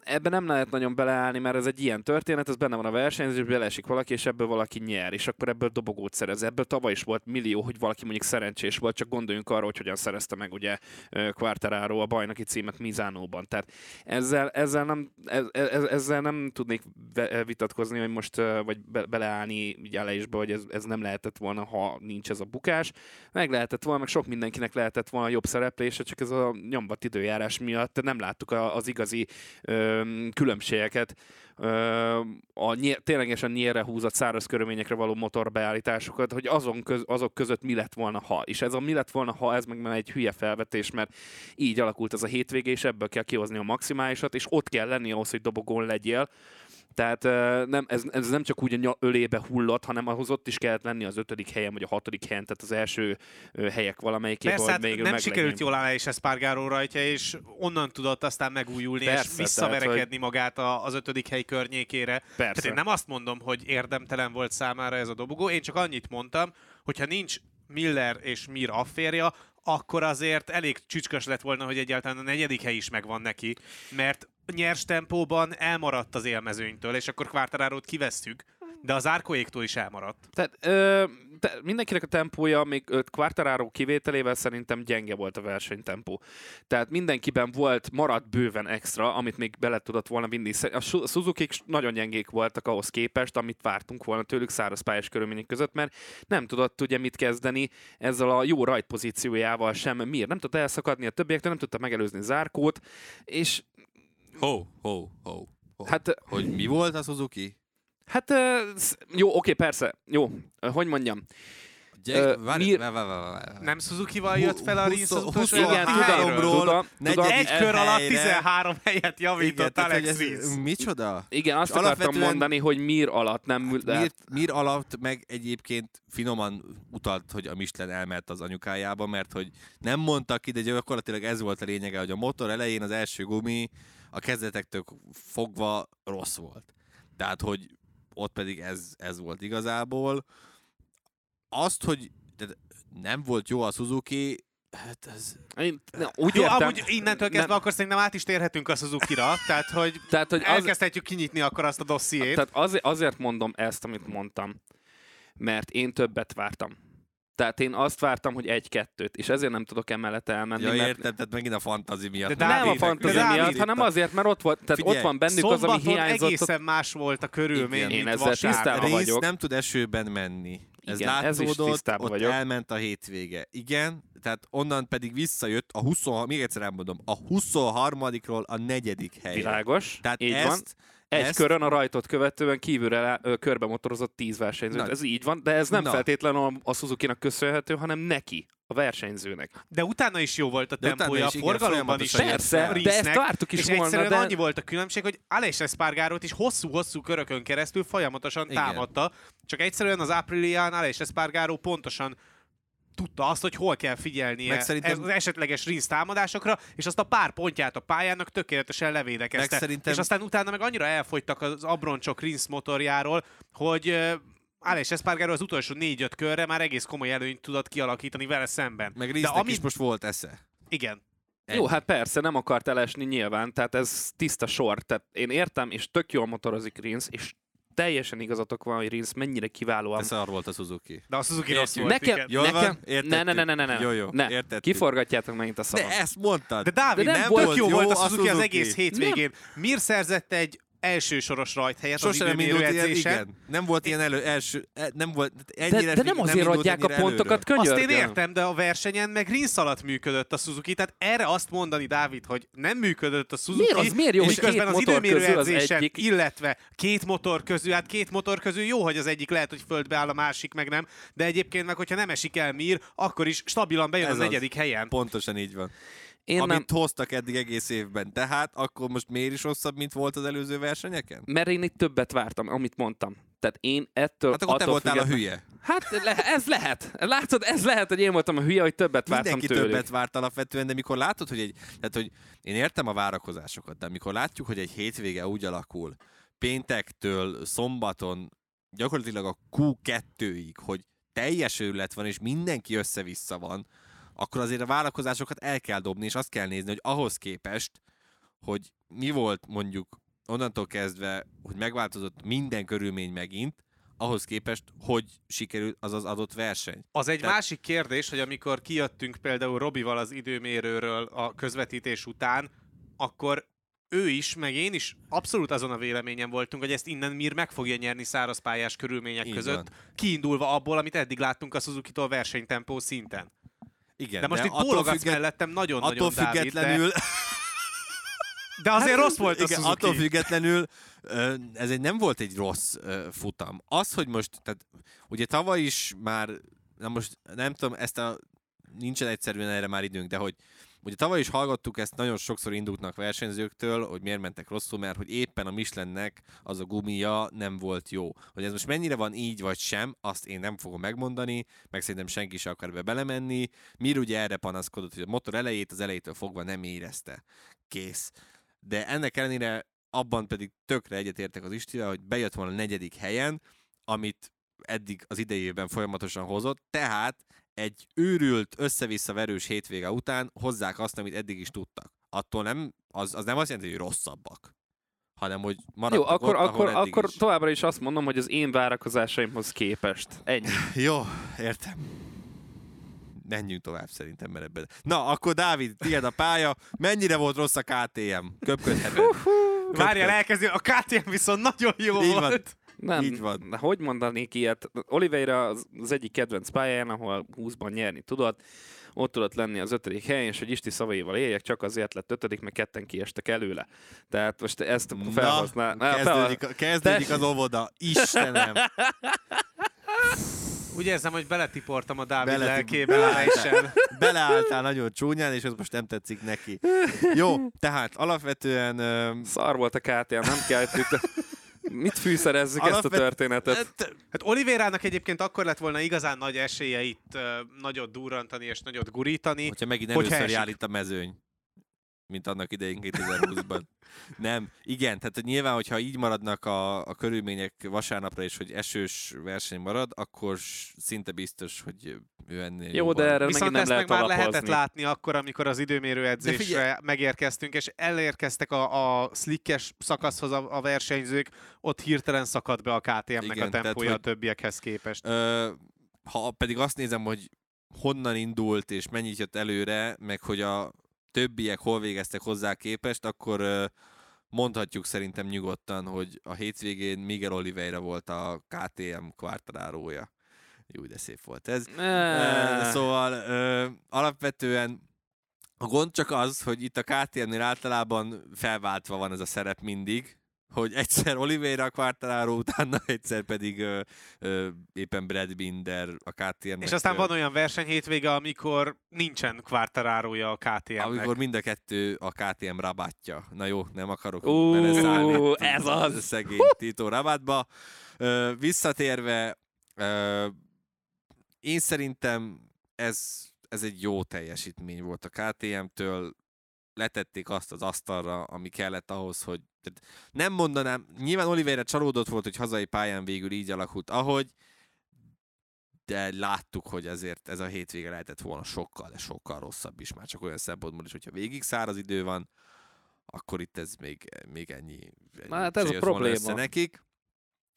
Ebben nem lehet nagyon beleállni, mert ez egy ilyen történet, ez benne van a versenyzés, beleesik valaki, és ebből valaki nyer, és akkor ebből dobogót szerez. Ebből tavaly is volt millió, hogy valaki mondjuk szerencsés volt, csak gondoljunk arra, hogy hogyan szerezte meg ugye Quartararo a bajnoki címet Mizánóban. Tehát ezzel, ezzel, nem, ezzel nem tudnék vitatkozni, hogy most, vagy beleállni Aleixbe, hogy ez, ez nem lehetett volna, ha nincs ez a bukás. Meg lehetett volna, meg sok mindenkinek lehetett volna jobb szereplése, csak ez a nyombat időjárás miatt nem láttuk az igazi különbségeket a nyér, ténylegesen nyérre húzott száraz körülményekre való motorbeállításokat, hogy azon köz, azok között mi lett volna, ha. És ez a mi lett volna, ha, ez meg már egy hülye felvetés, mert így alakult ez a hétvége, és ebből kell kihozni a maximálisat, és ott kell lenni ahhoz, hogy dobogón legyél. Tehát nem, ez, ez nem csak úgy a ölébe hullott, hanem ahhoz ott is kellett lenni az ötödik helyen, vagy a hatodik helyen, tehát az első helyek valamelyikében. Persze, hát még nem meglegyen. Sikerült jól állni is Espargaró rajta, és onnan tudott aztán megújulni, persze, és visszaverekedni tehát, hogy... magát az ötödik hely környékére. Persze. Én nem azt mondom, hogy érdemtelen volt számára ez a dobogó, én csak annyit mondtam, hogyha nincs Miller és Mir afférja, akkor azért elég csücskös lett volna, hogy egyáltalán a negyedik hely is megvan neki, mert nyers tempóban elmaradt az élmezőnytől, és akkor Quartararót kivesszük, de az árkóéktól is elmaradt. Tehát ö, te, mindenkinek a tempója, még Quartararo kivételével szerintem gyenge volt a versenytempó. Tehát mindenkiben volt, maradt bőven extra, amit még bele tudott volna vinni. A Suzukik nagyon gyengék voltak ahhoz képest, amit vártunk volna tőlük szárazpályás körülmények között, mert nem tudott ugye mit kezdeni ezzel a jó rajt pozíciójával sem. Mir nem tudta elszakadni a többiektől, nem tudta megelőzni Zarkót, és Ho, ho, ho, ho. Hát, hogy mi volt a Suzuki? Hát, jó, oké, persze. Jó, hogy mondjam. Gyere, várj, Mir... várj, várj, várj. Nem Suzukival jött fel a Rins az utolsó háromról. Egy kör alatt tizenhárom helyet javított Alex Rins. Micsoda? Igen, azt akartam mondani, hogy Mir alatt nem... Mir alatt meg egyébként finoman utalt, hogy a Michelin elment az anyukájába, mert hogy nem mondta ki, de gyakorlatilag ez volt a lényege, hogy a motor elején az első gumi a kezdetektől fogva rossz volt. Tehát, hogy ott pedig ez, ez volt igazából. Azt, hogy nem volt jó a Suzuki, hát ez... Én, ne, úgy jó, értem, amúgy innentől kezdve nem... akkor szerintem át is térhetünk a Suzuki-ra, tehát hogy, tehát, hogy elkezdhetjük az... kinyitni akkor azt a dossziét. Tehát azért, azért mondom ezt, amit mondtam, mert én többet vártam. Tehát én azt vártam, hogy egy-kettőt, és ezért nem tudok emellett elmenni. Ja, mert... értem, tehát megint a fantazi miatt. De nem a fantazi miatt, hanem azért, mert ott, volt, tehát figyelj, ott van bennük az, ami hiányzott. Egészen más volt a körülmény, igen, mint vasár. Rész nem tud esőben menni. Ez igen, látszódott, ez ott vagyok. Elment a hétvége. Igen, tehát onnan pedig visszajött a huszonharmadik, még egyszer elmondom, a huszonharmadikról a negyedik helyen. Világos, tehát így ezt, van. Egy ezt... körön a rajtot követően kívülre körbe motorozott tíz versenyzőt. Na. Ez így van, de ez nem Na. feltétlenül a Suzuki-nak köszönhető, hanem neki, a versenyzőnek. De utána is jó volt a tempója, a forgalomban is. Persze, de ezt vártuk is volna. És egyszerűen de... annyi volt a különbség, hogy Aleix Espargarót is hosszú-hosszú körökön keresztül folyamatosan igen. támadta. Csak egyszerűen az Aprilián Aleix Espargaró pontosan tudta azt, hogy hol kell figyelnie szerintem... az esetleges rinsz támadásokra, és azt a pár pontját a pályának tökéletesen levédekezte. Szerintem... És aztán utána meg annyira elfogytak az abroncsok rinsz motorjáról, hogy... Aleix Espargaró az utolsó négy-öt körre már egész komoly előnyt tudott kialakítani vele szemben. Meg Rinsznek ami... is most volt esze. Igen. Egy. Jó, hát persze, nem akart elesni nyilván, tehát ez tiszta sor. Tehát én értem, és tök jól motorozik Rinsz, és teljesen igazatok van, hogy Rinsz mennyire kiválóan... Ez szar volt a Suzuki. De a Suzuki rossz volt, nekem, igen. Jól nekem... van? Ne, ne, ne, ne, ne. Jó, jó. Ne. Értettük. Kiforgatjátok megint a szavat. De ezt mondtad. De Dávid, De nem, nem volt jó, jó volt a Suzuki, a Suzuki az egész hétvégén. Miért szerzett egy... első soros rajt helyett az időmérő edzésen. Nem volt ilyen elő, első, nem volt ennyire... De, de nem azért nem adják a pontokat, könyörgöm. Azt én értem, de a versenyen meg rinsz alatt működött a Suzuki, tehát erre azt mondani, Dávid, hogy nem működött a Suzuki, miért az, miért jó, és közben az időmérő edzésen, az illetve két motor közül, hát két motor közül jó, hogy az egyik lehet, hogy földbe áll, a másik meg nem, de egyébként meg, hogyha nem esik el Mir, akkor is stabilan bejön ez az negyedik helyen. Pontosan így van. Én Amit nem... hoztak eddig egész évben. Tehát akkor most miért is rosszabb, mint volt az előző versenyeken? Mert én itt többet vártam, amit mondtam. Tehát én ettől... Hát akkor te voltál független... a hülye. Hát le- ez lehet. Látszod, ez lehet, hogy én voltam a hülye, hogy többet vártam Mindenki tőlük. Többet várt alapvetően, de mikor látod, hogy egy... Tehát, hogy én értem a várakozásokat, de amikor látjuk, hogy egy hétvége úgy alakul, péntektől szombaton, gyakorlatilag a kú kettőig, hogy teljes őrület van, és mindenki össze-vissza van, akkor azért a vállalkozásokat el kell dobni, és azt kell nézni, hogy ahhoz képest, hogy mi volt mondjuk onnantól kezdve, hogy megváltozott minden körülmény megint, ahhoz képest, hogy sikerült az az adott verseny. Az egy Te- másik kérdés, hogy amikor kijöttünk például Robival az időmérőről a közvetítés után, akkor ő is, meg én is abszolút azon a véleményen voltunk, hogy ezt innen Mir meg fogja nyerni szárazpályás körülmények Igen. között, kiindulva abból, amit eddig láttunk a Suzuki-tól versenytempó szinten. Igen, de most de itt bólogatsz mellettem nagyon-nagyon, Dávid, függetlenül... de... de azért hát, rossz volt a igen, Suzuki. Attól függetlenül ez egy, nem volt egy rossz futam. Az, hogy most, tehát, ugye tavaly is már, na most nem tudom, ezt a, nincsen egyszerűen erre már időnk, de hogy ugye tavaly is hallgattuk ezt nagyon sokszor indultnak versenyzőktől, hogy miért mentek rosszul, mert hogy éppen a Michelinnek az a gumija nem volt jó. Hogy ez most mennyire van így vagy sem, azt én nem fogom megmondani, meg szerintem senki sem akar be belemenni. Mir ugye erre panaszkodott, hogy a motor elejét az elejétől fogva nem érezte. Kész. De ennek ellenére abban pedig tökre egyetértek az Istivel, hogy bejött volna a negyedik helyen, amit eddig az idejében folyamatosan hozott, tehát egy őrült, össze-vissza verős hétvége után hozzák azt, amit eddig is tudtak. Attól nem, az, az nem azt jelenti, hogy rosszabbak, hanem hogy maradtak Jó, akkor, ott, akkor, akkor is. Továbbra is azt mondom, hogy az én várakozásaimhoz képest. Ennyi. Jó, értem. Menjünk tovább szerintem, mert ebben... Na, akkor Dávid, tiéd a pálya. Mennyire volt rossz a ká té em? Köpködheted. Várjál, elkezdjél. A ká té em viszont nagyon jó Így volt. Van. Nem, így van. Hogy mondanék ilyet? Oliveira az egyik kedvenc pályán, ahol húszban nyerni tudott, ott tudott lenni az ötödik helyen, és hogy Isti szavaival éljek, csak azért lett ötödik, mert ketten kiestek előle. Tehát most ezt felhasználom. Kezdődik, kezdődik az óvoda. Istenem! Úgy érzem, hogy beletiportam a Dávid Beletip... lelkébe Aleixen. Beleálltál nagyon csúnyán, és ez most nem tetszik neki. Jó, tehát alapvetően... Öm... Szar volt a ká té em, nem kell tűnt. Mit fűszerezzük Alapvet... ezt a történetet? Hát Oliveirának egyébként akkor lett volna igazán nagy esélye itt uh, nagyot durrantani és nagyot gurítani. Hogyha megint először jár itt a mezőny. mint annak idején kétezer-húszban. Nem, igen, tehát nyilván, hogyha így maradnak a, a körülmények vasárnapra is, hogy esős verseny marad, akkor szinte biztos, hogy ő ennél jó, de erre viszont nem ezt lehet meg már alapozni. Lehetett látni akkor, amikor az időmérő edzésre megérkeztünk, és elérkeztek a, a slickes szakaszhoz a, a versenyzők, ott hirtelen szakadt be a ká té emnek igen, a tempója tehát, a többiekhez képest. Ö, ha pedig azt nézem, hogy honnan indult és mennyit jött előre, meg hogy a többiek hol végeztek hozzá képest, akkor mondhatjuk szerintem nyugodtan, hogy a hétvégén Miguel Oliveira volt a ká té em Quartararo-ja. Jó, de szép volt ez. Ne. Szóval alapvetően a gond csak az, hogy itt a ká té emnél általában felváltva van ez a szerep mindig, hogy egyszer Oliveira a Quartararo, utána egyszer pedig ö, ö, éppen Brad Binder a ká té emnek. És aztán van olyan versenyhétvége, amikor nincsen Quartararoja a ká té emnek. Amikor mind a kettő a ká té em rabátja. Na jó, nem akarok beleszállni ez az szegény Tito Rabátba. Ö, visszatérve, ö, én szerintem ez, ez egy jó teljesítmény volt a ká té emtől. Letették azt az asztalra, ami kellett ahhoz, hogy nem mondanám, nyilván Oliveira csalódott volt, hogy hazai pályán végül így alakult, ahogy, de láttuk, hogy ezért ez a hétvége lehetett volna sokkal, de sokkal rosszabb is, már csak olyan szempontból is, hogyha végig száraz idő van, akkor itt ez még, még ennyi, ennyi hát ez a probléma össze nekik.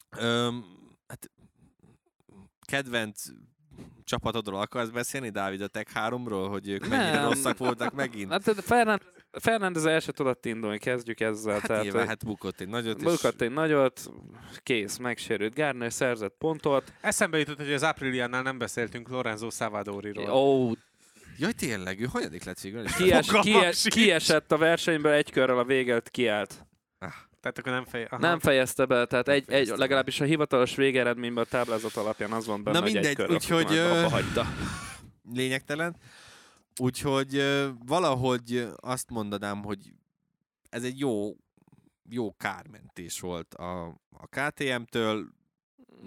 Öm, hát, kedvenc csapatodról akarsz beszélni, Dávid, a Tech háromról, hogy ők mennyire nem. rosszak voltak megint? Hát Fernández Fernández el se tudott indulni, kezdjük ezzel. Hát tehát, nyilván, hát bukott egy nagyot. Bukott és... egy nagyot, kész, megsérült. Gárner szerzett pontot. Eszembe jutott, hogy az Apriliánál nem beszéltünk Lorenzo Savadoriról. Oh. Jaj, tényleg, ő hanyadik lett végül? Kies, kies, kiesett a versenyből, egy körrel a véget kiállt. Ah. Tehát akkor nem, feje... nem fejezte be, tehát egy, fejezte egy, be. Legalábbis a hivatalos végeredményben a táblázat alapján az van benne, na hogy mindegy, egy úgyhogy ö... hagyta. Lényegtelen. Úgyhogy valahogy azt mondanám, hogy ez egy jó, jó kármentés volt a, a ká té emtől.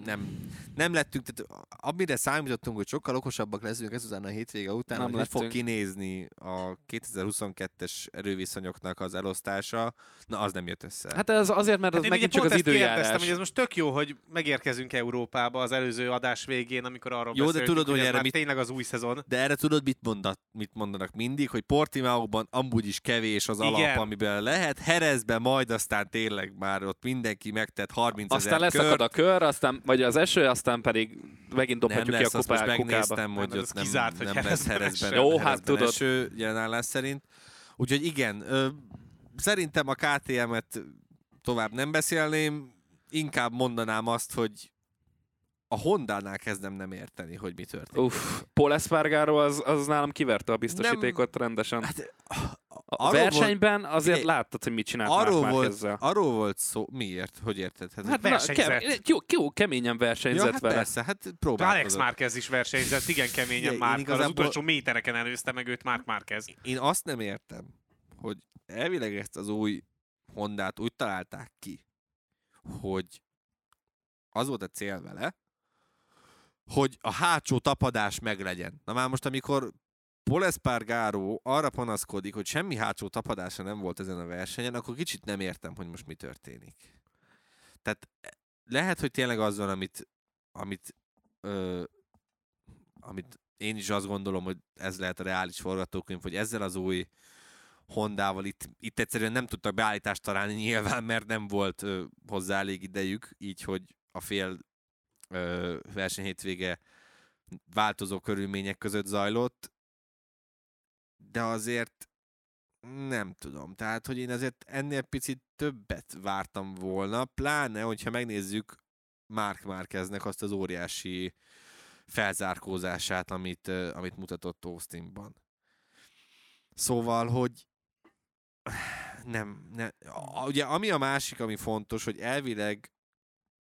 Nem, nem lettünk, tehát amire számítottunk, hogy sokkal okosabbak leszünk ezután a hétvége után, nem hogy fog kinézni a kétezer-huszonkettes erőviszonyoknak az elosztása, na az nem jött össze. Hát ez azért, mert az hát megint csak az időjárás. Én hogy ez most tök jó, hogy megérkezünk Európába az előző adás végén, amikor arról jó, de tudod, hogy, hogy erre mit, tényleg az új szezon. De erre tudod, mit, mondat, mit mondanak mindig, hogy Portimaóban amúgy is kevés az alap, igen, amiben lehet, Jerezben majd aztán tényleg már ott mindenki megtett harmincezer kört. Aztán a kör, aztán vagy az eső, aztán pedig megint dobhatjuk ki a kupát kukába. Nem lesz, azt most megnéztem, hogy ott nem, nem lesz Jerezben eső. Jó, hát tudod. Eső, jelen állás szerint. Úgyhogy igen, ö, szerintem a ká té emet tovább nem beszélném, inkább mondanám azt, hogy a Honda-nál kezdem nem érteni, hogy mi történik. Uff, Paul Espargaró az, az nálam kiverte a biztosítékot nem, rendesen. Hát, a versenyben volt, azért é, láttad, hogy mit csinált arról már volt, ezzel. Arról volt szó, miért? Hogy érted? Hát, hát versenyzett. Na, kem, jó, jó, keményen versenyzett ja, hát vele. Persze, hát próbálkozott. Alex Márquez is versenyzett, igen keményen ja, már. Az utolsó métereken előzte meg őt Marc Márquez. Én azt nem értem, hogy elvileg ezt az új Hondát úgy találták ki, hogy az volt a cél vele, hogy a hátsó tapadás meglegyen. Na már most, amikor Paul Espargaró arra panaszkodik, hogy semmi hátsó tapadása nem volt ezen a versenyen, akkor kicsit nem értem, hogy most mi történik. Tehát lehet, hogy tényleg az van, amit, amit, ö, amit én is azt gondolom, hogy ez lehet a reális forgatókönyv, hogy ezzel az új Hondával itt, itt egyszerűen nem tudtak beállítást találni nyilván, mert nem volt ö, hozzá elég idejük, így, hogy a fél ö, versenyhétvége változó körülmények között zajlott, de azért nem tudom. Tehát, hogy én azért ennél picit többet vártam volna, pláne, hogyha megnézzük Marc Márqueznek azt az óriási felzárkózását, amit, amit mutatott Austinban. Szóval, hogy nem, nem. Ugye, ami a másik, ami fontos, hogy elvileg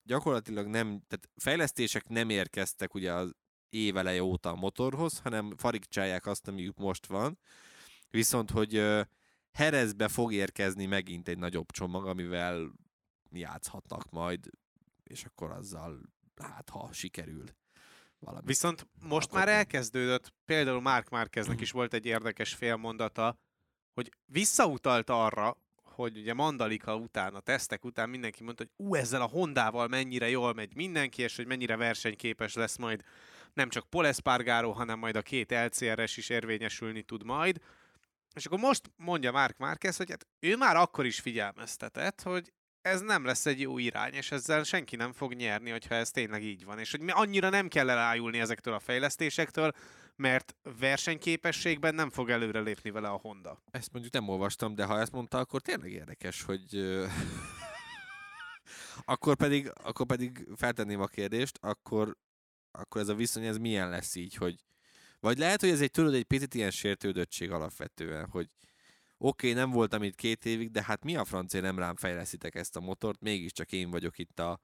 gyakorlatilag nem, tehát fejlesztések nem érkeztek ugye az éveleje óta a motorhoz, hanem farigcsálják azt, amiük most van. Viszont, hogy Jerezbe fog érkezni megint egy nagyobb csomag, amivel játszhatnak majd, és akkor azzal, hát ha sikerül valami. Viszont most akkor már elkezdődött, például Marc Márqueznek is volt egy érdekes félmondata, hogy visszautalt arra, hogy ugye Mandalika után, a tesztek után mindenki mondta, hogy ú, ezzel a Hondával mennyire jól megy mindenki, és hogy mennyire versenyképes lesz majd nem csak Paul Espargaró, hanem majd a két el cé er-es is érvényesülni tud majd. És akkor most mondja Marc Márquez, hogy hát ő már akkor is figyelmeztetett, hogy ez nem lesz egy jó irány, és ezzel senki nem fog nyerni, hogyha ez tényleg így van. És hogy mi annyira nem kell elájulni ezektől a fejlesztésektől, mert versenyképességben nem fog előrelépni vele a Honda. Ezt mondjuk nem olvastam, de ha ezt mondta, akkor tényleg érdekes, hogy... akkor, pedig, akkor pedig feltenném a kérdést, akkor, akkor ez a viszony, ez milyen lesz így, hogy... Vagy lehet, hogy ez egy tudod, egy picit ilyen sértődöttség alapvetően, hogy oké, okay, nem voltam itt két évig, de hát mi a francia nem rám fejlesztitek ezt a motort, mégiscsak én vagyok itt a,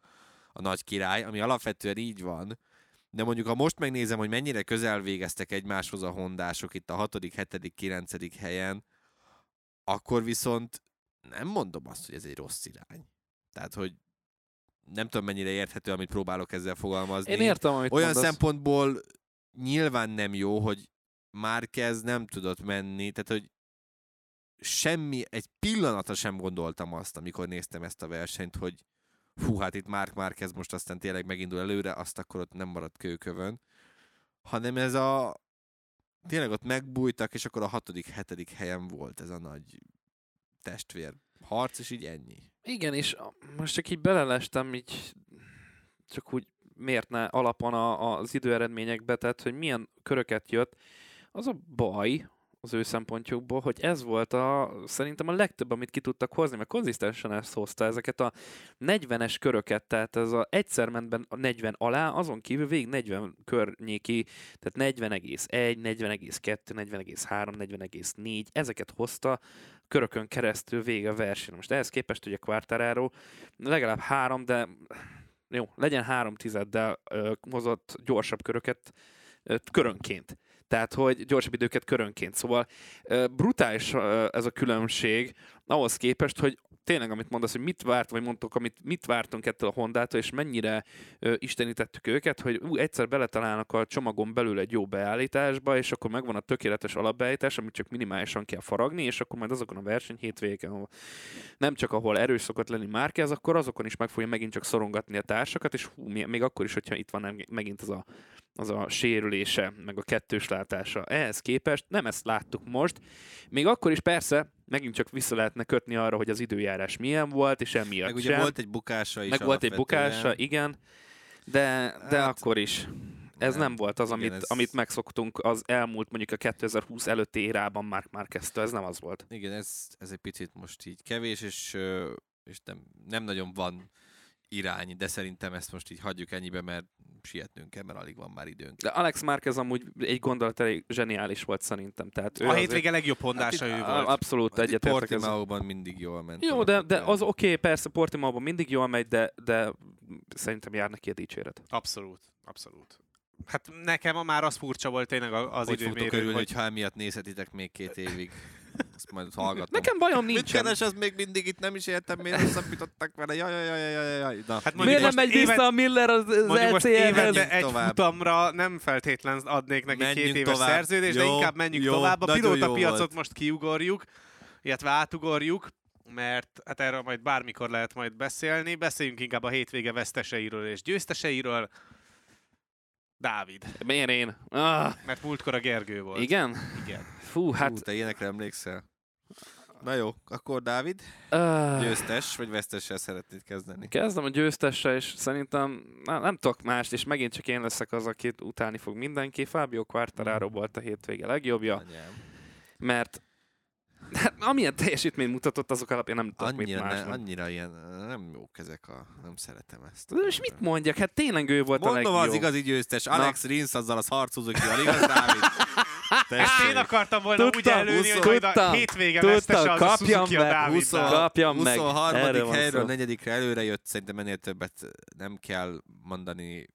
a nagy király, ami alapvetően így van. De mondjuk, ha most megnézem, hogy mennyire közel végeztek egymáshoz a hondások itt a hatodik, hetedik, kilencedik helyen, akkor viszont nem mondom azt, hogy ez egy rossz irány. Tehát, hogy nem tudom, mennyire érthető, amit próbálok ezzel fogalmazni. Én értem, amit Olyan mondasz. Szempontból nyilván nem jó, hogy Márquez nem tudott menni, tehát, hogy semmi, egy pillanatra sem gondoltam azt, amikor néztem ezt a versenyt, hogy hú, hát itt Marc Márquez most aztán tényleg megindul előre, azt akkor ott nem maradt kőkövön, hanem ez a tényleg ott megbújtak, és akkor a hatodik, hetedik helyen volt ez a nagy testvér harc, és így ennyi. Igen, és most csak így belelestem, így csak úgy miért ne alapon a, az időeredményekbe, tehát hogy milyen köröket jött, az a baj az ő szempontjukból, hogy ez volt a, szerintem a legtöbb, amit ki tudtak hozni, mert konzisztensen ezt hozta, ezeket a negyvenes köröket, tehát ez a egyszer mentben a negyven alá, azon kívül végig negyven környéki, tehát negyven egész egy, negyven egész kettő, negyven egész három, negyven egész négy, ezeket hozta körökön keresztül végig a verseny. Most ehhez képest ugye Quartararo legalább három, de jó, legyen három tizeddel ö, hozott gyorsabb köröket ö, körönként. Tehát, hogy gyorsabb időket körönként. Szóval uh, brutális uh, ez a különbség ahhoz képest, hogy tényleg, amit mondasz, hogy mit várt, vagy mondtok, amit mit vártunk ettől a Hondától, és mennyire uh, istenítettük őket, hogy ú, egyszer beletalálnak a csomagon belül egy jó beállításba, és akkor megvan a tökéletes alapbeállítás, amit csak minimálisan kell faragni, és akkor majd azokon a verseny hétvégén, ahol nem csak ahol erős szokott lenni Márquez, akkor azokon is meg fogja megint csak szorongatni a társakat, és hú, még akkor is, hogyha itt van megint az a az a sérülése, meg a kettős látása. Ehhez képest nem ezt láttuk most. Még akkor is persze megint csak vissza lehetne kötni arra, hogy az időjárás milyen volt, és emiatt meg ugye sem. Volt egy bukása is. Meg volt egy bukása, igen. De, de hát, akkor is. Ez nem, nem volt az, amit, igen, ez... amit megszoktunk az elmúlt, mondjuk a kétezer-húsz előtti érában Marc Márqueztől. Ez nem az volt. Igen, ez, ez egy picit most így kevés, és, és nem, nem nagyon van irány, de szerintem ezt most így hagyjuk ennyibe, mert sietnünk kell, mert alig van már időnk. De Alex Márquez amúgy egy gondolat elég zseniális volt szerintem. Tehát a hétvége legjobb hondása hát ő volt. Abszolút egyetértek. Portimaóban mindig jól ment. Jó, de, de az oké, okay, persze Portimaóban mindig jól megy, de, de szerintem jár neki a dicséret. Abszolút, abszolút. Hát nekem már az furcsa volt tényleg az hogy időmérő. Hogy fogtok örülni, hogyha emiatt nézhetitek még két évig. Azt majd hallgatom. Nekem bajom nincsen. Mit keres, az még mindig itt nem is értem, miért hosszabbítottak vele. Jaj, jaj, jaj, jaj, jaj. Hát miért nem megy éve... vissza a Miller az el cé er-hez? Egy futamra nem feltétlen adnék neki menjünk két éves tovább. Szerződést, jó, de inkább menjünk jó, tovább. A pilótapiacot most kiugorjuk, illetve átugorjuk, mert hát erről majd bármikor lehet majd beszélni. Beszéljünk inkább a hétvége veszteseiről és győzteseiről. Dávid. Miért én? Ah. Mert múltkor a Gergő volt. Igen? Igen. Fú, hát... Hú, te ilyenekre emlékszel. Na jó, akkor Dávid, uh... győztes vagy vesztessel szeretnéd kezdeni? Kezdem a győztessel, és szerintem na, nem tudok mást, és megint csak én leszek az, akit utálni fog mindenki. Fábio Quartararo volt a hétvége legjobbja, Anyám. mert hát, amilyen teljesítményt mutatott, azok alapján nem tudok annyira, mit másnak. Ne, annyira ilyen, nem jók ezek a... Nem szeretem ezt. És mit mondjak? Hát tényleg ő volt Mondom a legjobb. Mondom az igazi győztes. Alex Rins azzal az harcúzik ki, a igaz Dávid. Ezt én akartam volna tudtam, úgy előni, hogy majd a hétvége vesztese az a Suzuki a Dávidnál. huszonharmadik helyről negyedikre előre jött, szerintem ennél többet nem kell mondani.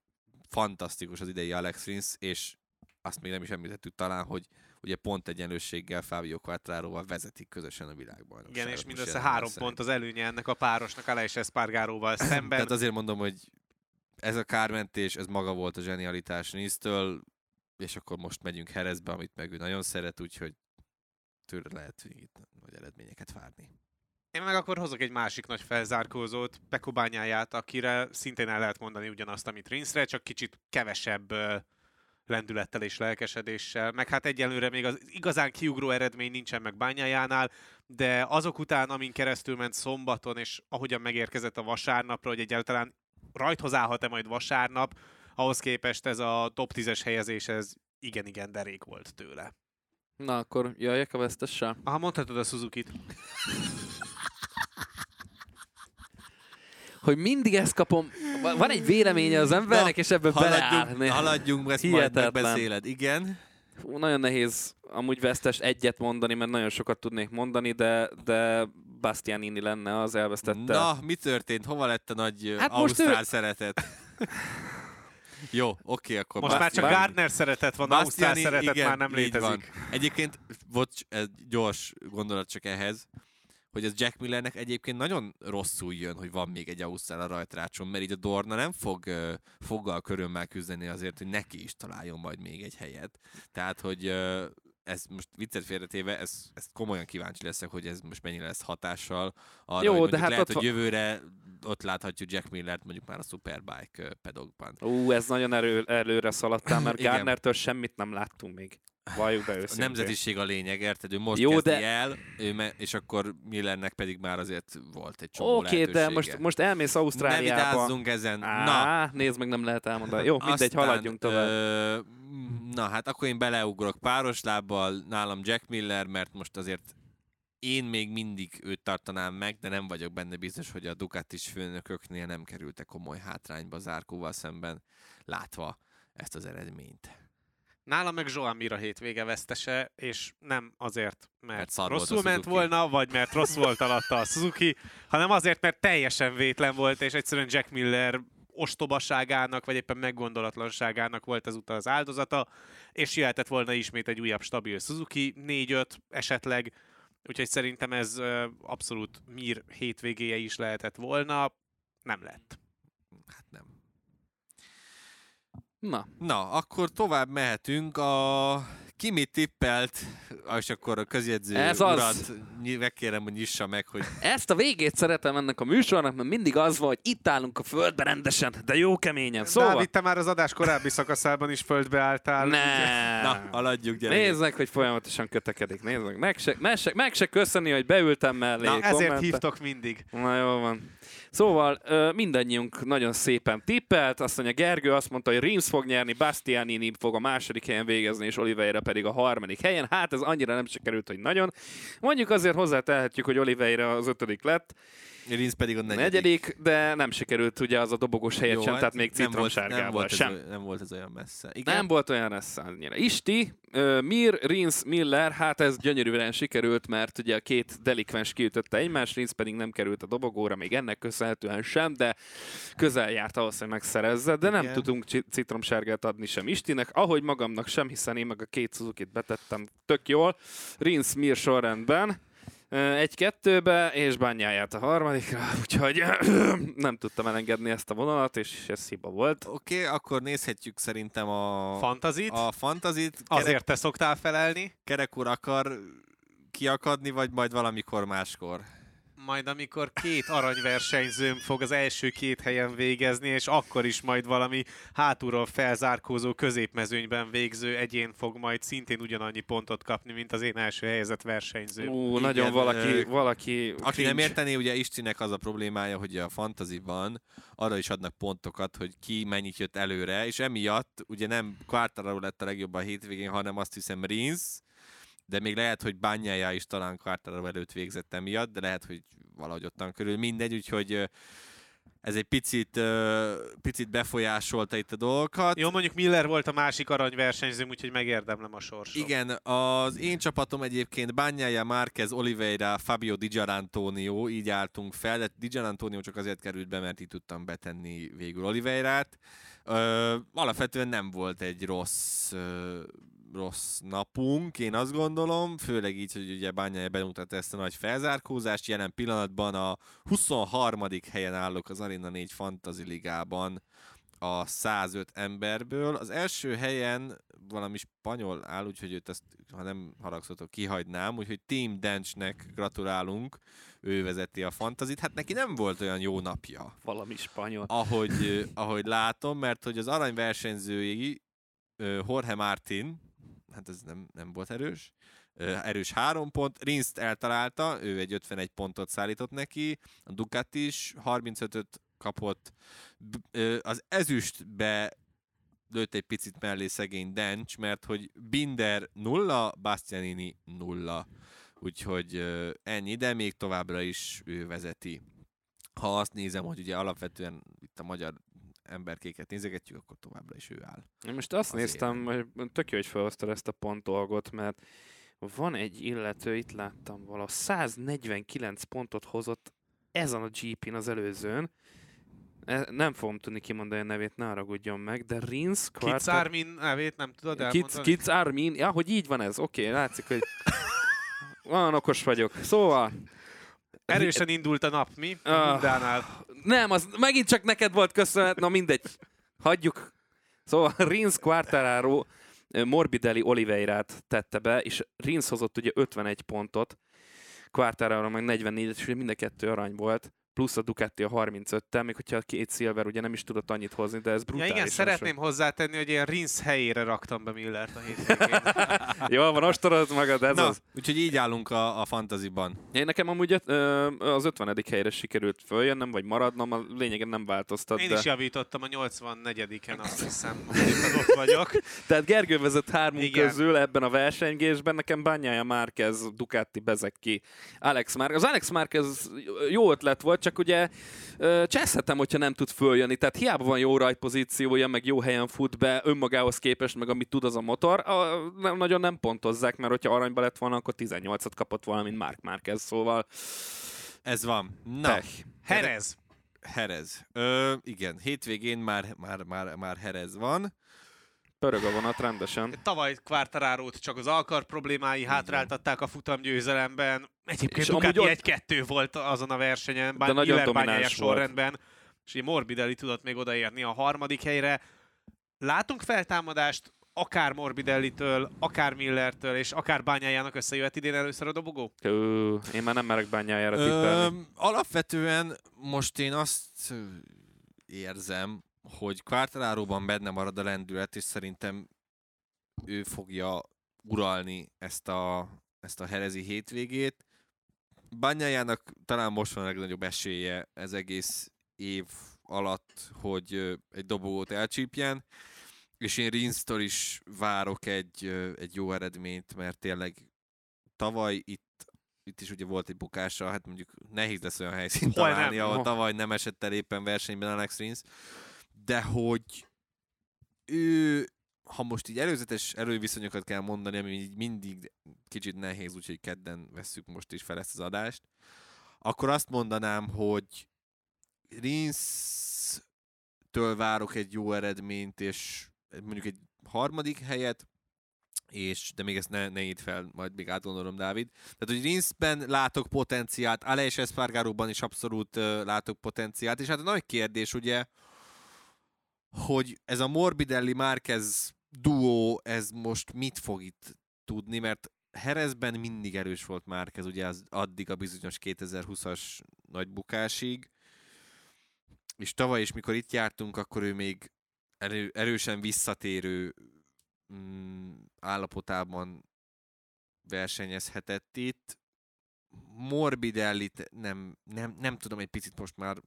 Fantasztikus az idei Alex Rins, és azt még nem is említettük talán, hogy ugye pont egyenlősséggel Fábio Quartararóval vezetik közösen a világbajnokságot. Igen, és mindössze három pont szerint. Az előnye ennek a párosnak Alex Espargaróval szemben. Tehát azért mondom, hogy ez a kármentés, ez maga volt a zsenialitás Rinstől, és akkor most megyünk Jerezbe, amit meg ő nagyon szeret, úgyhogy tőle lehet itt nagy eredményeket várni. Én meg akkor hozok egy másik nagy felzárkózót, Peko Bányáját, akire szintén el lehet mondani ugyanazt, amit Rinsre, csak kicsit kevesebb lendülettel és lelkesedéssel, meg hát egyelőre még az igazán kiugró eredmény nincsen meg Bányájánál, de azok után, amin keresztül ment szombaton, és ahogyan megérkezett a vasárnapra, hogy egyáltalán rajthoz állhat-e majd vasárnap, ahhoz képest ez a top tízes helyezés, ez igen-igen derék volt tőle. Na akkor jöjjek a vesztessel? Aha, mondhatod a Suzukit. Hogy mindig ezt kapom, van egy véleménye az embernek, na, és ebben beleállni. Haladjunk, ezt majd megbeszéled. Igen. Hú, nagyon nehéz amúgy vesztes egyet mondani, mert nagyon sokat tudnék mondani, de, de Bastianini lenne az elvesztette. Na, mi történt? Hova lett a nagy hát ausztrál ő... szeretet? Jó, oké, akkor... Most Bastianini. Már csak Gardner szeretet van, ausztrál szeretet igen, már nem létezik. Van. Egyébként, bocs, gyors gondolat csak ehhez, hogy ez Jack Millernek egyébként nagyon rosszul jön, hogy van még egy ausztrál a rajtrácson, mert így a Dorna nem fog uh, foggal körömmel küzdeni azért, hogy neki is találjon majd még egy helyet. Tehát, hogy uh, ez most viccet félretéve, ez, ezt komolyan kíváncsi leszek, hogy ez most mennyire lesz hatással arra, jó, hogy de hát lehet, hogy jövőre ott láthatjuk Jack Millert mondjuk már a Superbike pedokban. Ú, ez nagyon erő, előre szaladtál, mert Gardnertől semmit nem láttunk még. Valljuk be őszintén. A nemzetiség a lényeg, érted? Ő most jó, kezdi de... el, ő me- és akkor Millernek pedig már azért volt egy csomó okay, lehetősége. Oké, de most, most elmész Ausztráliába. Nem vitázzunk ezen. Á, na. Nézd meg, nem lehet elmondani. Jó, mindegy, aztán, haladjunk tovább. Ö, na hát akkor én beleugrok páros lábbal, nálam Jack Miller, mert most azért én még mindig őt tartanám meg, de nem vagyok benne biztos, hogy a Ducatis főnököknél nem kerültek komoly hátrányba Zarkóval szemben, látva ezt az eredményt. Nálam meg Joan Mir a hétvége vesztese, és nem azért, mert, mert rosszul ment volna, vagy mert rossz volt alatta a Suzuki, hanem azért, mert teljesen vétlen volt, és egyszerűen Jack Miller ostobaságának, vagy éppen meggondolatlanságának volt ezúttal az áldozata, és jöhetett volna ismét egy újabb stabil Suzuki, négy-öt esetleg, úgyhogy szerintem ez abszolút Mir hétvégéje is lehetett volna, nem lett. Hát nem. Na. Na, akkor tovább mehetünk a Kimi tippelt, és akkor a közjegyző ez urat az... megkérem, hogy nyissa meg, hogy... Ezt a végét szeretem ennek a műsornak, mert mindig az van, hogy itt állunk a földbe rendesen, de jó keményen. Szóval... Dávid, te már az adás korábbi szakaszában is földbe álltál. Ne. Na, haladjuk, gyerekek. Nézd meg, hogy folyamatosan kötekedik. Nézd meg, meg se, meg se, meg se köszönni, hogy beültem mellé. Na, ezért kommente. Hívtok mindig. Na, jó van. Szóval mindannyiunk nagyon szépen tippelt, azt mondja Gergő, azt mondta, hogy Rims fog nyerni, Bastianini fog a második helyen végezni, és Oliveira pedig a harmadik helyen. Hát ez annyira nem sikerült, hogy nagyon. Mondjuk azért hozzátehetjük, hogy Oliveira az ötödik lett. Rims pedig a negyedik. negyedik de nem sikerült ugye az a dobogós helyet jó, sem, tehát még citromsárgával sem. Olyan, nem volt ez olyan messze. Igen? Nem volt olyan messze annyira. Isti, uh, Mir, Rims, Miller, hát ez gyönyörűen sikerült, mert ugye a két delikvens kiütötte egymást, Rims pedig nem került a dobogóra, még ennek köszönhetően sem, de közel járt ahhoz, hogy megszerezze, de nem igen. Tudunk citromsárgát adni sem Istinek, ahogy magamnak sem, hiszen én meg a két Suzukit betettem tök jól. Rims, Mir sorrendben. egy-kettőbe, és Bányáját a harmadikra, úgyhogy nem tudtam elengedni ezt a vonalat, és ez hiba volt. Oké, okay, akkor nézhetjük szerintem a... Fantazit? A fantazit. Kerek... Azért te szoktál felelni. Kerek úr akar kiakadni, vagy majd valamikor máskor? Majd amikor két aranyversenyzőm fog az első két helyen végezni, és akkor is majd valami hátulról felzárkózó középmezőnyben végző egyén fog majd szintén ugyanannyi pontot kapni, mint az én első helyezett versenyzőm. Ú, igen, nagyon valaki... valaki aki cringe. Nem értené, ugye Istinek az a problémája, hogy a fantaziban arra is adnak pontokat, hogy ki mennyit jött előre, és emiatt ugye nem Quartararo lett a legjobb a hétvégén, hanem azt hiszem Rins, de még lehet, hogy Bagnaia is talán Quartararo előtt végzett emiatt, de lehet, hogy valahogy ottan körül. Mindegy, úgyhogy ez egy picit, picit befolyásolta itt a dolgokat. Jó, mondjuk Miller volt a másik aranyversenyzőm, úgyhogy megérdemlem a sorsom. Igen, az én csapatom egyébként Bagnaia, Márquez, Oliveira, Fabio Di Giannantonio, így álltunk fel, de Di Giannantonio csak azért került be, mert itt tudtam betenni végül Oliveirát. Ö, alapvetően nem volt egy rossz... Ö, rossz napunk, én azt gondolom, főleg így, hogy ugye Bagnaia bemutatta ezt a nagy felzárkózást, jelen pillanatban a huszonharmadik helyen állok az Arena négy Fantasy Ligában a százöt emberből. Az első helyen valami spanyol áll, úgyhogy őt ezt, ha nem haragszotok, kihagynám, úgyhogy Team Denchnek gratulálunk, ő vezeti a fantazit. Hát neki nem volt olyan jó napja. Valami spanyol. Ahogy, ahogy látom, mert hogy az aranyversenyzői Jorge Martin, hát ez nem, nem volt erős, erős három pont, Rinst eltalálta, ő egy ötvenegy pontot szállított neki, a Ducati is harmincötöt kapott, az ezüstbe lőtt egy picit mellé szegény Dench, mert hogy Binder nulla, Bastianini nulla. Úgyhogy ennyi, de még továbbra is ő vezeti. Ha azt nézem, hogy ugye alapvetően itt a magyar emberkéket nézegetjük, akkor továbbra is ő áll. Én most azt az néztem, hogy tök jó, hogy felhoztad ezt a pont dolgot, mert van egy illető, itt láttam vala, száznegyvenkilenc pontot hozott ezen a gé pén az előzőn. Nem fogom tudni kimondani a nevét, ne haragudjon meg, de Rins... Quarter... Kitz Armin nevét nem tudod elmondani? Kitz Armin, ja, hogy így van ez, oké, okay, látszik, hogy olyan okos vagyok. Szóval... Erősen indult a nap, mi? Mindánál. Uh, nem, az megint csak neked volt köszönhet, na mindegy, hagyjuk. Szóval Rins Quartararo Morbidelli Oliveirát tette be, és Rins hozott ugye ötvenegy pontot, Quartararo meg negyvennégyet, és ugye mind a kettő arany volt, plusz a Ducati a harmincöttel, még hogyha a két Silver ugye nem is tudott annyit hozni, de ez brutális. Ja igen, szeretném so... hozzátenni, hogy én Rins helyére raktam be Millert a hétvégén. Jól van, ostorozd magad, ez na, az. Úgyhogy így állunk a, a fantaziban. Én nekem amúgy az ötvenedik helyre sikerült följönnem, vagy maradnom, a lényegen nem változtat. Én de... is javítottam a nyolcvannegyediken, azt hiszem, hogy ott vagyok. Tehát Gergő vezet hármunk közül ebben a versengésben, nekem Bagnaia Márquez, Ducati Bezecchi, Alex Márquez. Az Alex Márquez jó ötlet volt, csak ugye cseszhetem, hogyha nem tud följönni. Tehát hiába van jó rajtpozíciója, meg jó helyen fut be önmagához képest, meg amit tud az a motor, a, nem, nagyon nem pontozzák, mert hogyha aranyba lett volna, akkor tizennyolcat kapott volna, mint Marc Márquez, szóval... Ez van. Na, Jerez. Jerez. Ö, igen, hétvégén már, már, már, már Jerez van. Pörög a vonat rendesen. Tavaly Quartararót csak az alkar problémái hátráltatták a futamgyőzelemben. Egyébként Ducati ott... egy-kettő volt azon a versenyen, bár Miller Bagnaia sorrendben. És Morbidelli tudott még odaérni a harmadik helyre. Látunk feltámadást akár Morbidelli-től, akár Millertől, és akár Bagnaiának összejöhet idén először a dobogó? Ö, én már nem merek Bagnaia-ra tippelni. Alapvetően most én azt érzem, hogy Quartararóban benne marad a lendület, és szerintem ő fogja uralni ezt a, ezt a jerezi hétvégét. Bagnaiának talán most van a legnagyobb esélye ez egész év alatt, hogy egy dobogót elcsípjen, és én Rinstől is várok egy, egy jó eredményt, mert tényleg tavaly itt itt is ugye volt egy bukása, hát mondjuk nehéz lesz olyan helyszínt találni, nem, ahol no. tavaly nem esett el éppen versenyben Alex Rins. De hogy ő, ha most így előzetes erőviszonyokat kell mondani, ami így mindig kicsit nehéz, úgyhogy kedden vesszük most is fel ezt az adást, akkor azt mondanám, hogy Rinstől várok egy jó eredményt, és mondjuk egy harmadik helyet, és, de még ezt ne, ne írt fel, majd még átgondolom, Dávid. Tehát, hogy Rinsben látok potenciált, Aleix Espargaróban is abszolút uh, látok potenciált, és hát a nagy kérdés ugye, hogy ez a Morbidelli-Márquez duó, ez most mit fog itt tudni, mert Jerezben mindig erős volt Márquez, ugye az addig a bizonyos kétezer-húszas nagy bukásig, és tavaly is, mikor itt jártunk, akkor ő még erő, erősen visszatérő mm, állapotában versenyezhetett itt. Morbidellit nem, nem, nem tudom, egy picit most már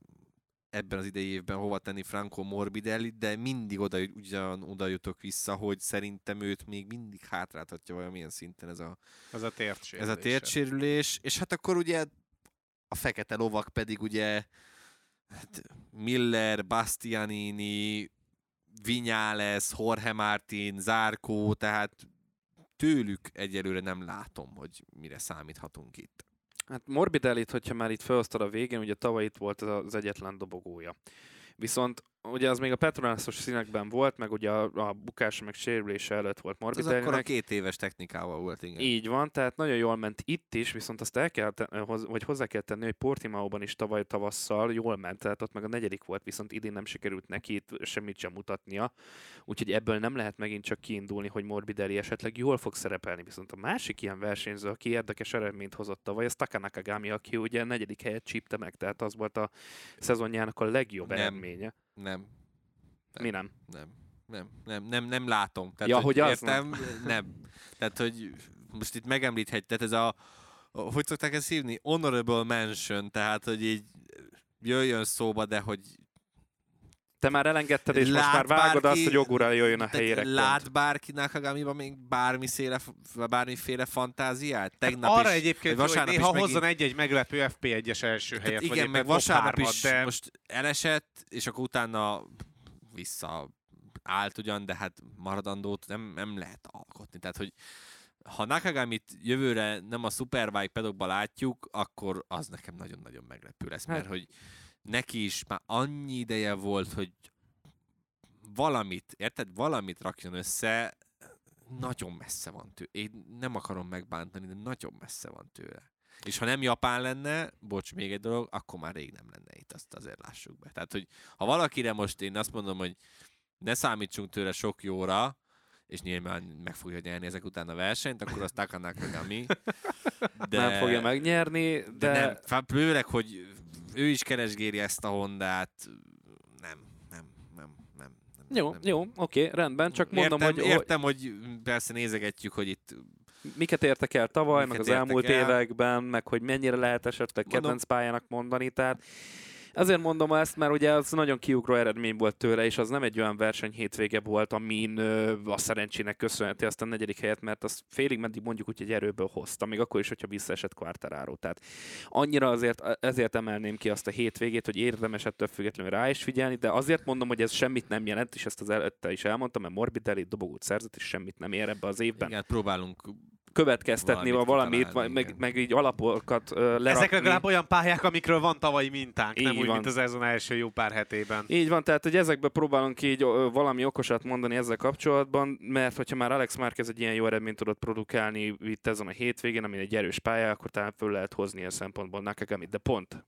ebben az idei évben hova tenni Franco Morbidellit, de mindig oda, ugyan oda jutok vissza, hogy szerintem őt még mindig hátráltatja valamilyen szinten ez a, ez a térsérülés. Ez a térsérülés. És hát akkor ugye a fekete lovak pedig ugye hát Miller, Bastianini, Viñales, Jorge Martin, Zarco, tehát tőlük egyelőre nem látom, hogy mire számíthatunk itt. Hát Morbidellit, hogyha már itt felhoztad a végén, ugye tavaly itt volt az egyetlen dobogója. Viszont ugye az még a Petronászos színekben volt, meg ugye a, a bukása meg sérülése előtt volt Morbidellinek. Ez akkor a két éves technikával volt, igen. Így van, tehát nagyon jól ment itt is, viszont azt el kell ten, vagy hozzá kell tenni, hogy Portimaóban is tavaly tavasszal jól ment, tehát ott meg a negyedik volt, viszont idén nem sikerült neki itt semmit sem mutatnia, úgyhogy ebből nem lehet megint csak kiindulni, hogy Morbidelli esetleg jól fog szerepelni, viszont a másik ilyen versenyző, aki érdekes eredményt hozott tavaly, az Taka Nakagami, aki ugye a negyedik helyet csípte meg, tehát az volt a szezonjának a legjobb nem. eredménye. Nem. nem. Mi nem? Nem. Nem, nem, nem, nem látom. Tehát, ja, hogy, hogy értem, nem. nem. Tehát, hogy most itt megemlíthet, tehát ez a, hogy szokták ezt hívni? Honorable mention, tehát, hogy így jöjjön szóba, de hogy... Te már elengedted, és lát most már vágod bárki, azt, hogy Ogura jöjjön a helyére. Lát bárki Nakagamiban még bármiféle, bármiféle fantáziát? Tegnap hát arra is, egyébként, hogy néha megint... hozzon egy-egy meglepő ef pé egyes első helyet. Hát igen, meg vasárnap is de... most elesett, és akkor utána visszaállt ugyan, de hát maradandót nem, nem lehet alkotni. Tehát, hogy ha Nakagamit jövőre nem a Superbike pedokba látjuk, akkor az nekem nagyon-nagyon meglepő lesz, mert hát. hogy neki is már annyi ideje volt, hogy valamit, érted? Valamit rakjon össze, nagyon messze van tőle. Én nem akarom megbántani, de nagyon messze van tőle. És ha nem Japán lenne, bocs, még egy dolog, akkor már rég nem lenne itt, azt azért lássuk be. Tehát, hogy ha valakire most én azt mondom, hogy ne számítsunk tőle sok jóra, és nyilván meg fogja nyerni ezek után a versenyt, akkor azt Taka Nakagami. De, nem fogja megnyerni, de... de nem, főleg, hogy ő is keresgéri ezt a Hondát. Nem, nem, nem, nem. nem jó, nem. jó, oké, rendben, csak mondom, értem, hogy... Értem, hogy persze nézegetjük, hogy itt... Miket értek el tavaly, meg az elmúlt el. években, meg hogy mennyire lehet esetleg mondom. kedvenc pályának mondani, tehát... Azért mondom ezt, mert ugye az nagyon kiugró eredmény volt tőle, és az nem egy olyan verseny hétvége volt, amin ö, a szerencsének köszönheti azt a negyedik helyet, mert azt félig meddig mondjuk úgy, hogy erőből hozta, még akkor is, hogyha visszaesett Quartararo. Tehát annyira azért, ezért emelném ki azt a hétvégét, hogy érdemes ettől függetlenül rá is figyelni, de azért mondom, hogy ez semmit nem jelent, és ezt az előtte is elmondtam, mert Morbidelli dobogót szerzett, és semmit nem ér ebbe az évben. Igen, próbálunk következtetni valamit, valamit meg, meg így alapokat uh, lerakni. Ezek legalább olyan pályák, amikről van tavalyi mintánk, így nem van. Úgy, mint az ezon első jó pár hetében. Így van, tehát hogy ezekből próbálunk így uh, valami okosat mondani ezzel kapcsolatban, mert hogyha már Alex Márquez egy ilyen jó eredményt tudott produkálni itt ezen a hétvégén, ami egy erős pálya, akkor talán föl lehet hozni ilyen szempontból Nakagamit, de pont.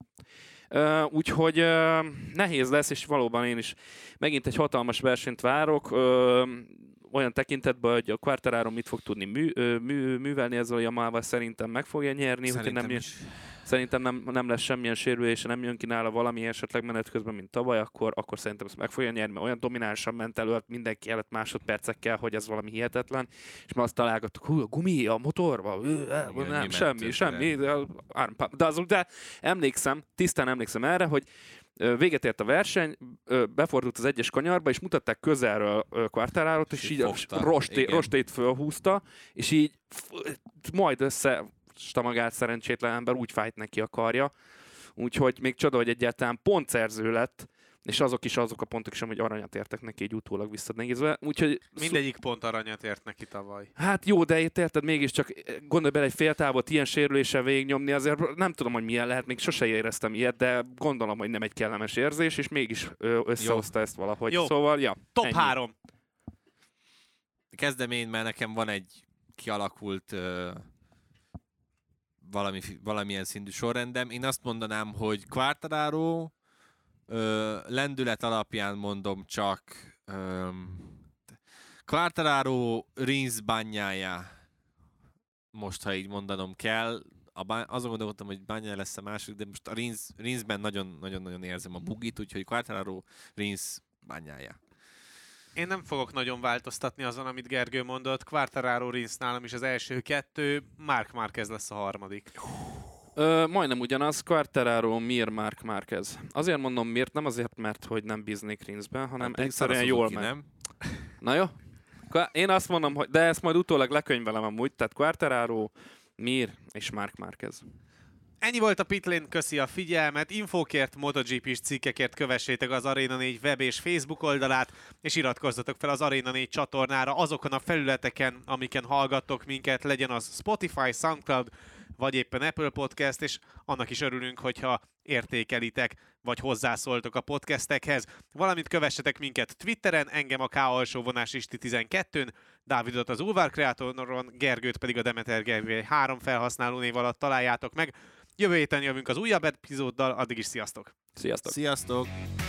Uh, úgyhogy uh, nehéz lesz, és valóban én is megint egy hatalmas versenyt várok, uh, olyan tekintetben, hogy a Quartararo mit fog tudni mű, mű, művelni ezzel a Yamahával, szerintem meg fogja nyerni, hogy nem jön, szerintem nem, nem lesz semmilyen sérülése, nem jön ki nála valami esetleg menet közben, mint tavaly, akkor, akkor szerintem ezt meg fogja nyerni, mert olyan dominánsan ment elő mindenki előtt másodpercekkel, hogy ez valami hihetetlen, és már azt találgattuk, hú, a gumi, a motorba, nem, semmi, semmi, de azok, de emlékszem, tisztán emlékszem erre, hogy véget ért a verseny, befordult az egyes kanyarba, és mutatták közelről Quartararot, és, és így fogta. Rostét, rostét fölhúzta, és így majd összesta magát szerencsétlen ember, úgy fájt neki a karja. Úgyhogy még csoda, hogy egyáltalán pontszerző lett, és azok is azok a pontok is, hogy aranyat értek neki így utólag visszanézve. Úgyhogy mindegyik pont aranyat ért neki tavaly. Hát jó, de itt érted, mégiscsak gondolj bele egy féltávot ilyen sérüléssel végignyomni, azért nem tudom, hogy milyen lehet, még sose éreztem ilyet, de gondolom, hogy nem egy kellemes érzés, és mégis összehozta jó. ezt valahogy. Jó. Szóval, ja, top ennyi. három. Kezdem én, mert nekem van egy kialakult uh, valami, valamilyen szintű sorrendem. Én azt mondanám, hogy Quartararo, Ö, lendület alapján mondom csak Quartararo Rins bányája, most ha így mondanom kell, a bán, azon gondoltam, hogy bányája lesz a másik, de most a Rinsben nagyon-nagyon érzem a bugit, úgyhogy Quartararo Rins bányája. Én nem fogok nagyon változtatni azon, amit Gergő mondott, Quartararo Rins nálam is az első kettő, Marc Márquez lesz a harmadik. Ö, majdnem ugyanaz, Quartararo, Mir, Marc Márquez. Azért mondom miért, nem azért, mert hogy nem bíznék Rinsben, hanem hát egyszerűen jól ki, nem? Na jó? Én azt mondom, hogy de ezt majd utólag lekönyvelem amúgy, tehát Quartararo, Mir és Marc Márquez. Ennyi volt a Pitlane, köszi a figyelmet, infókért, MotoGP-s cikkekért kövessétek az Arena négy web és Facebook oldalát, és iratkozzatok fel az Arena négy csatornára azokon a felületeken, amiken hallgattok minket, legyen az Spotify, SoundCloud, vagy éppen Apple Podcast, és annak is örülünk, hogyha értékelitek, vagy hozzászóltok a podcastekhez. Valamint kövessetek minket Twitteren, engem a K alsó vonás isti tizenkettőn, Dávidot az Ulvár Kreatoron, Gergőt pedig a Demeter Gergely három felhasználó név alatt találjátok meg. Jövő héten jövünk az újabb epizóddal, addig is sziasztok! Sziasztok! Sziasztok!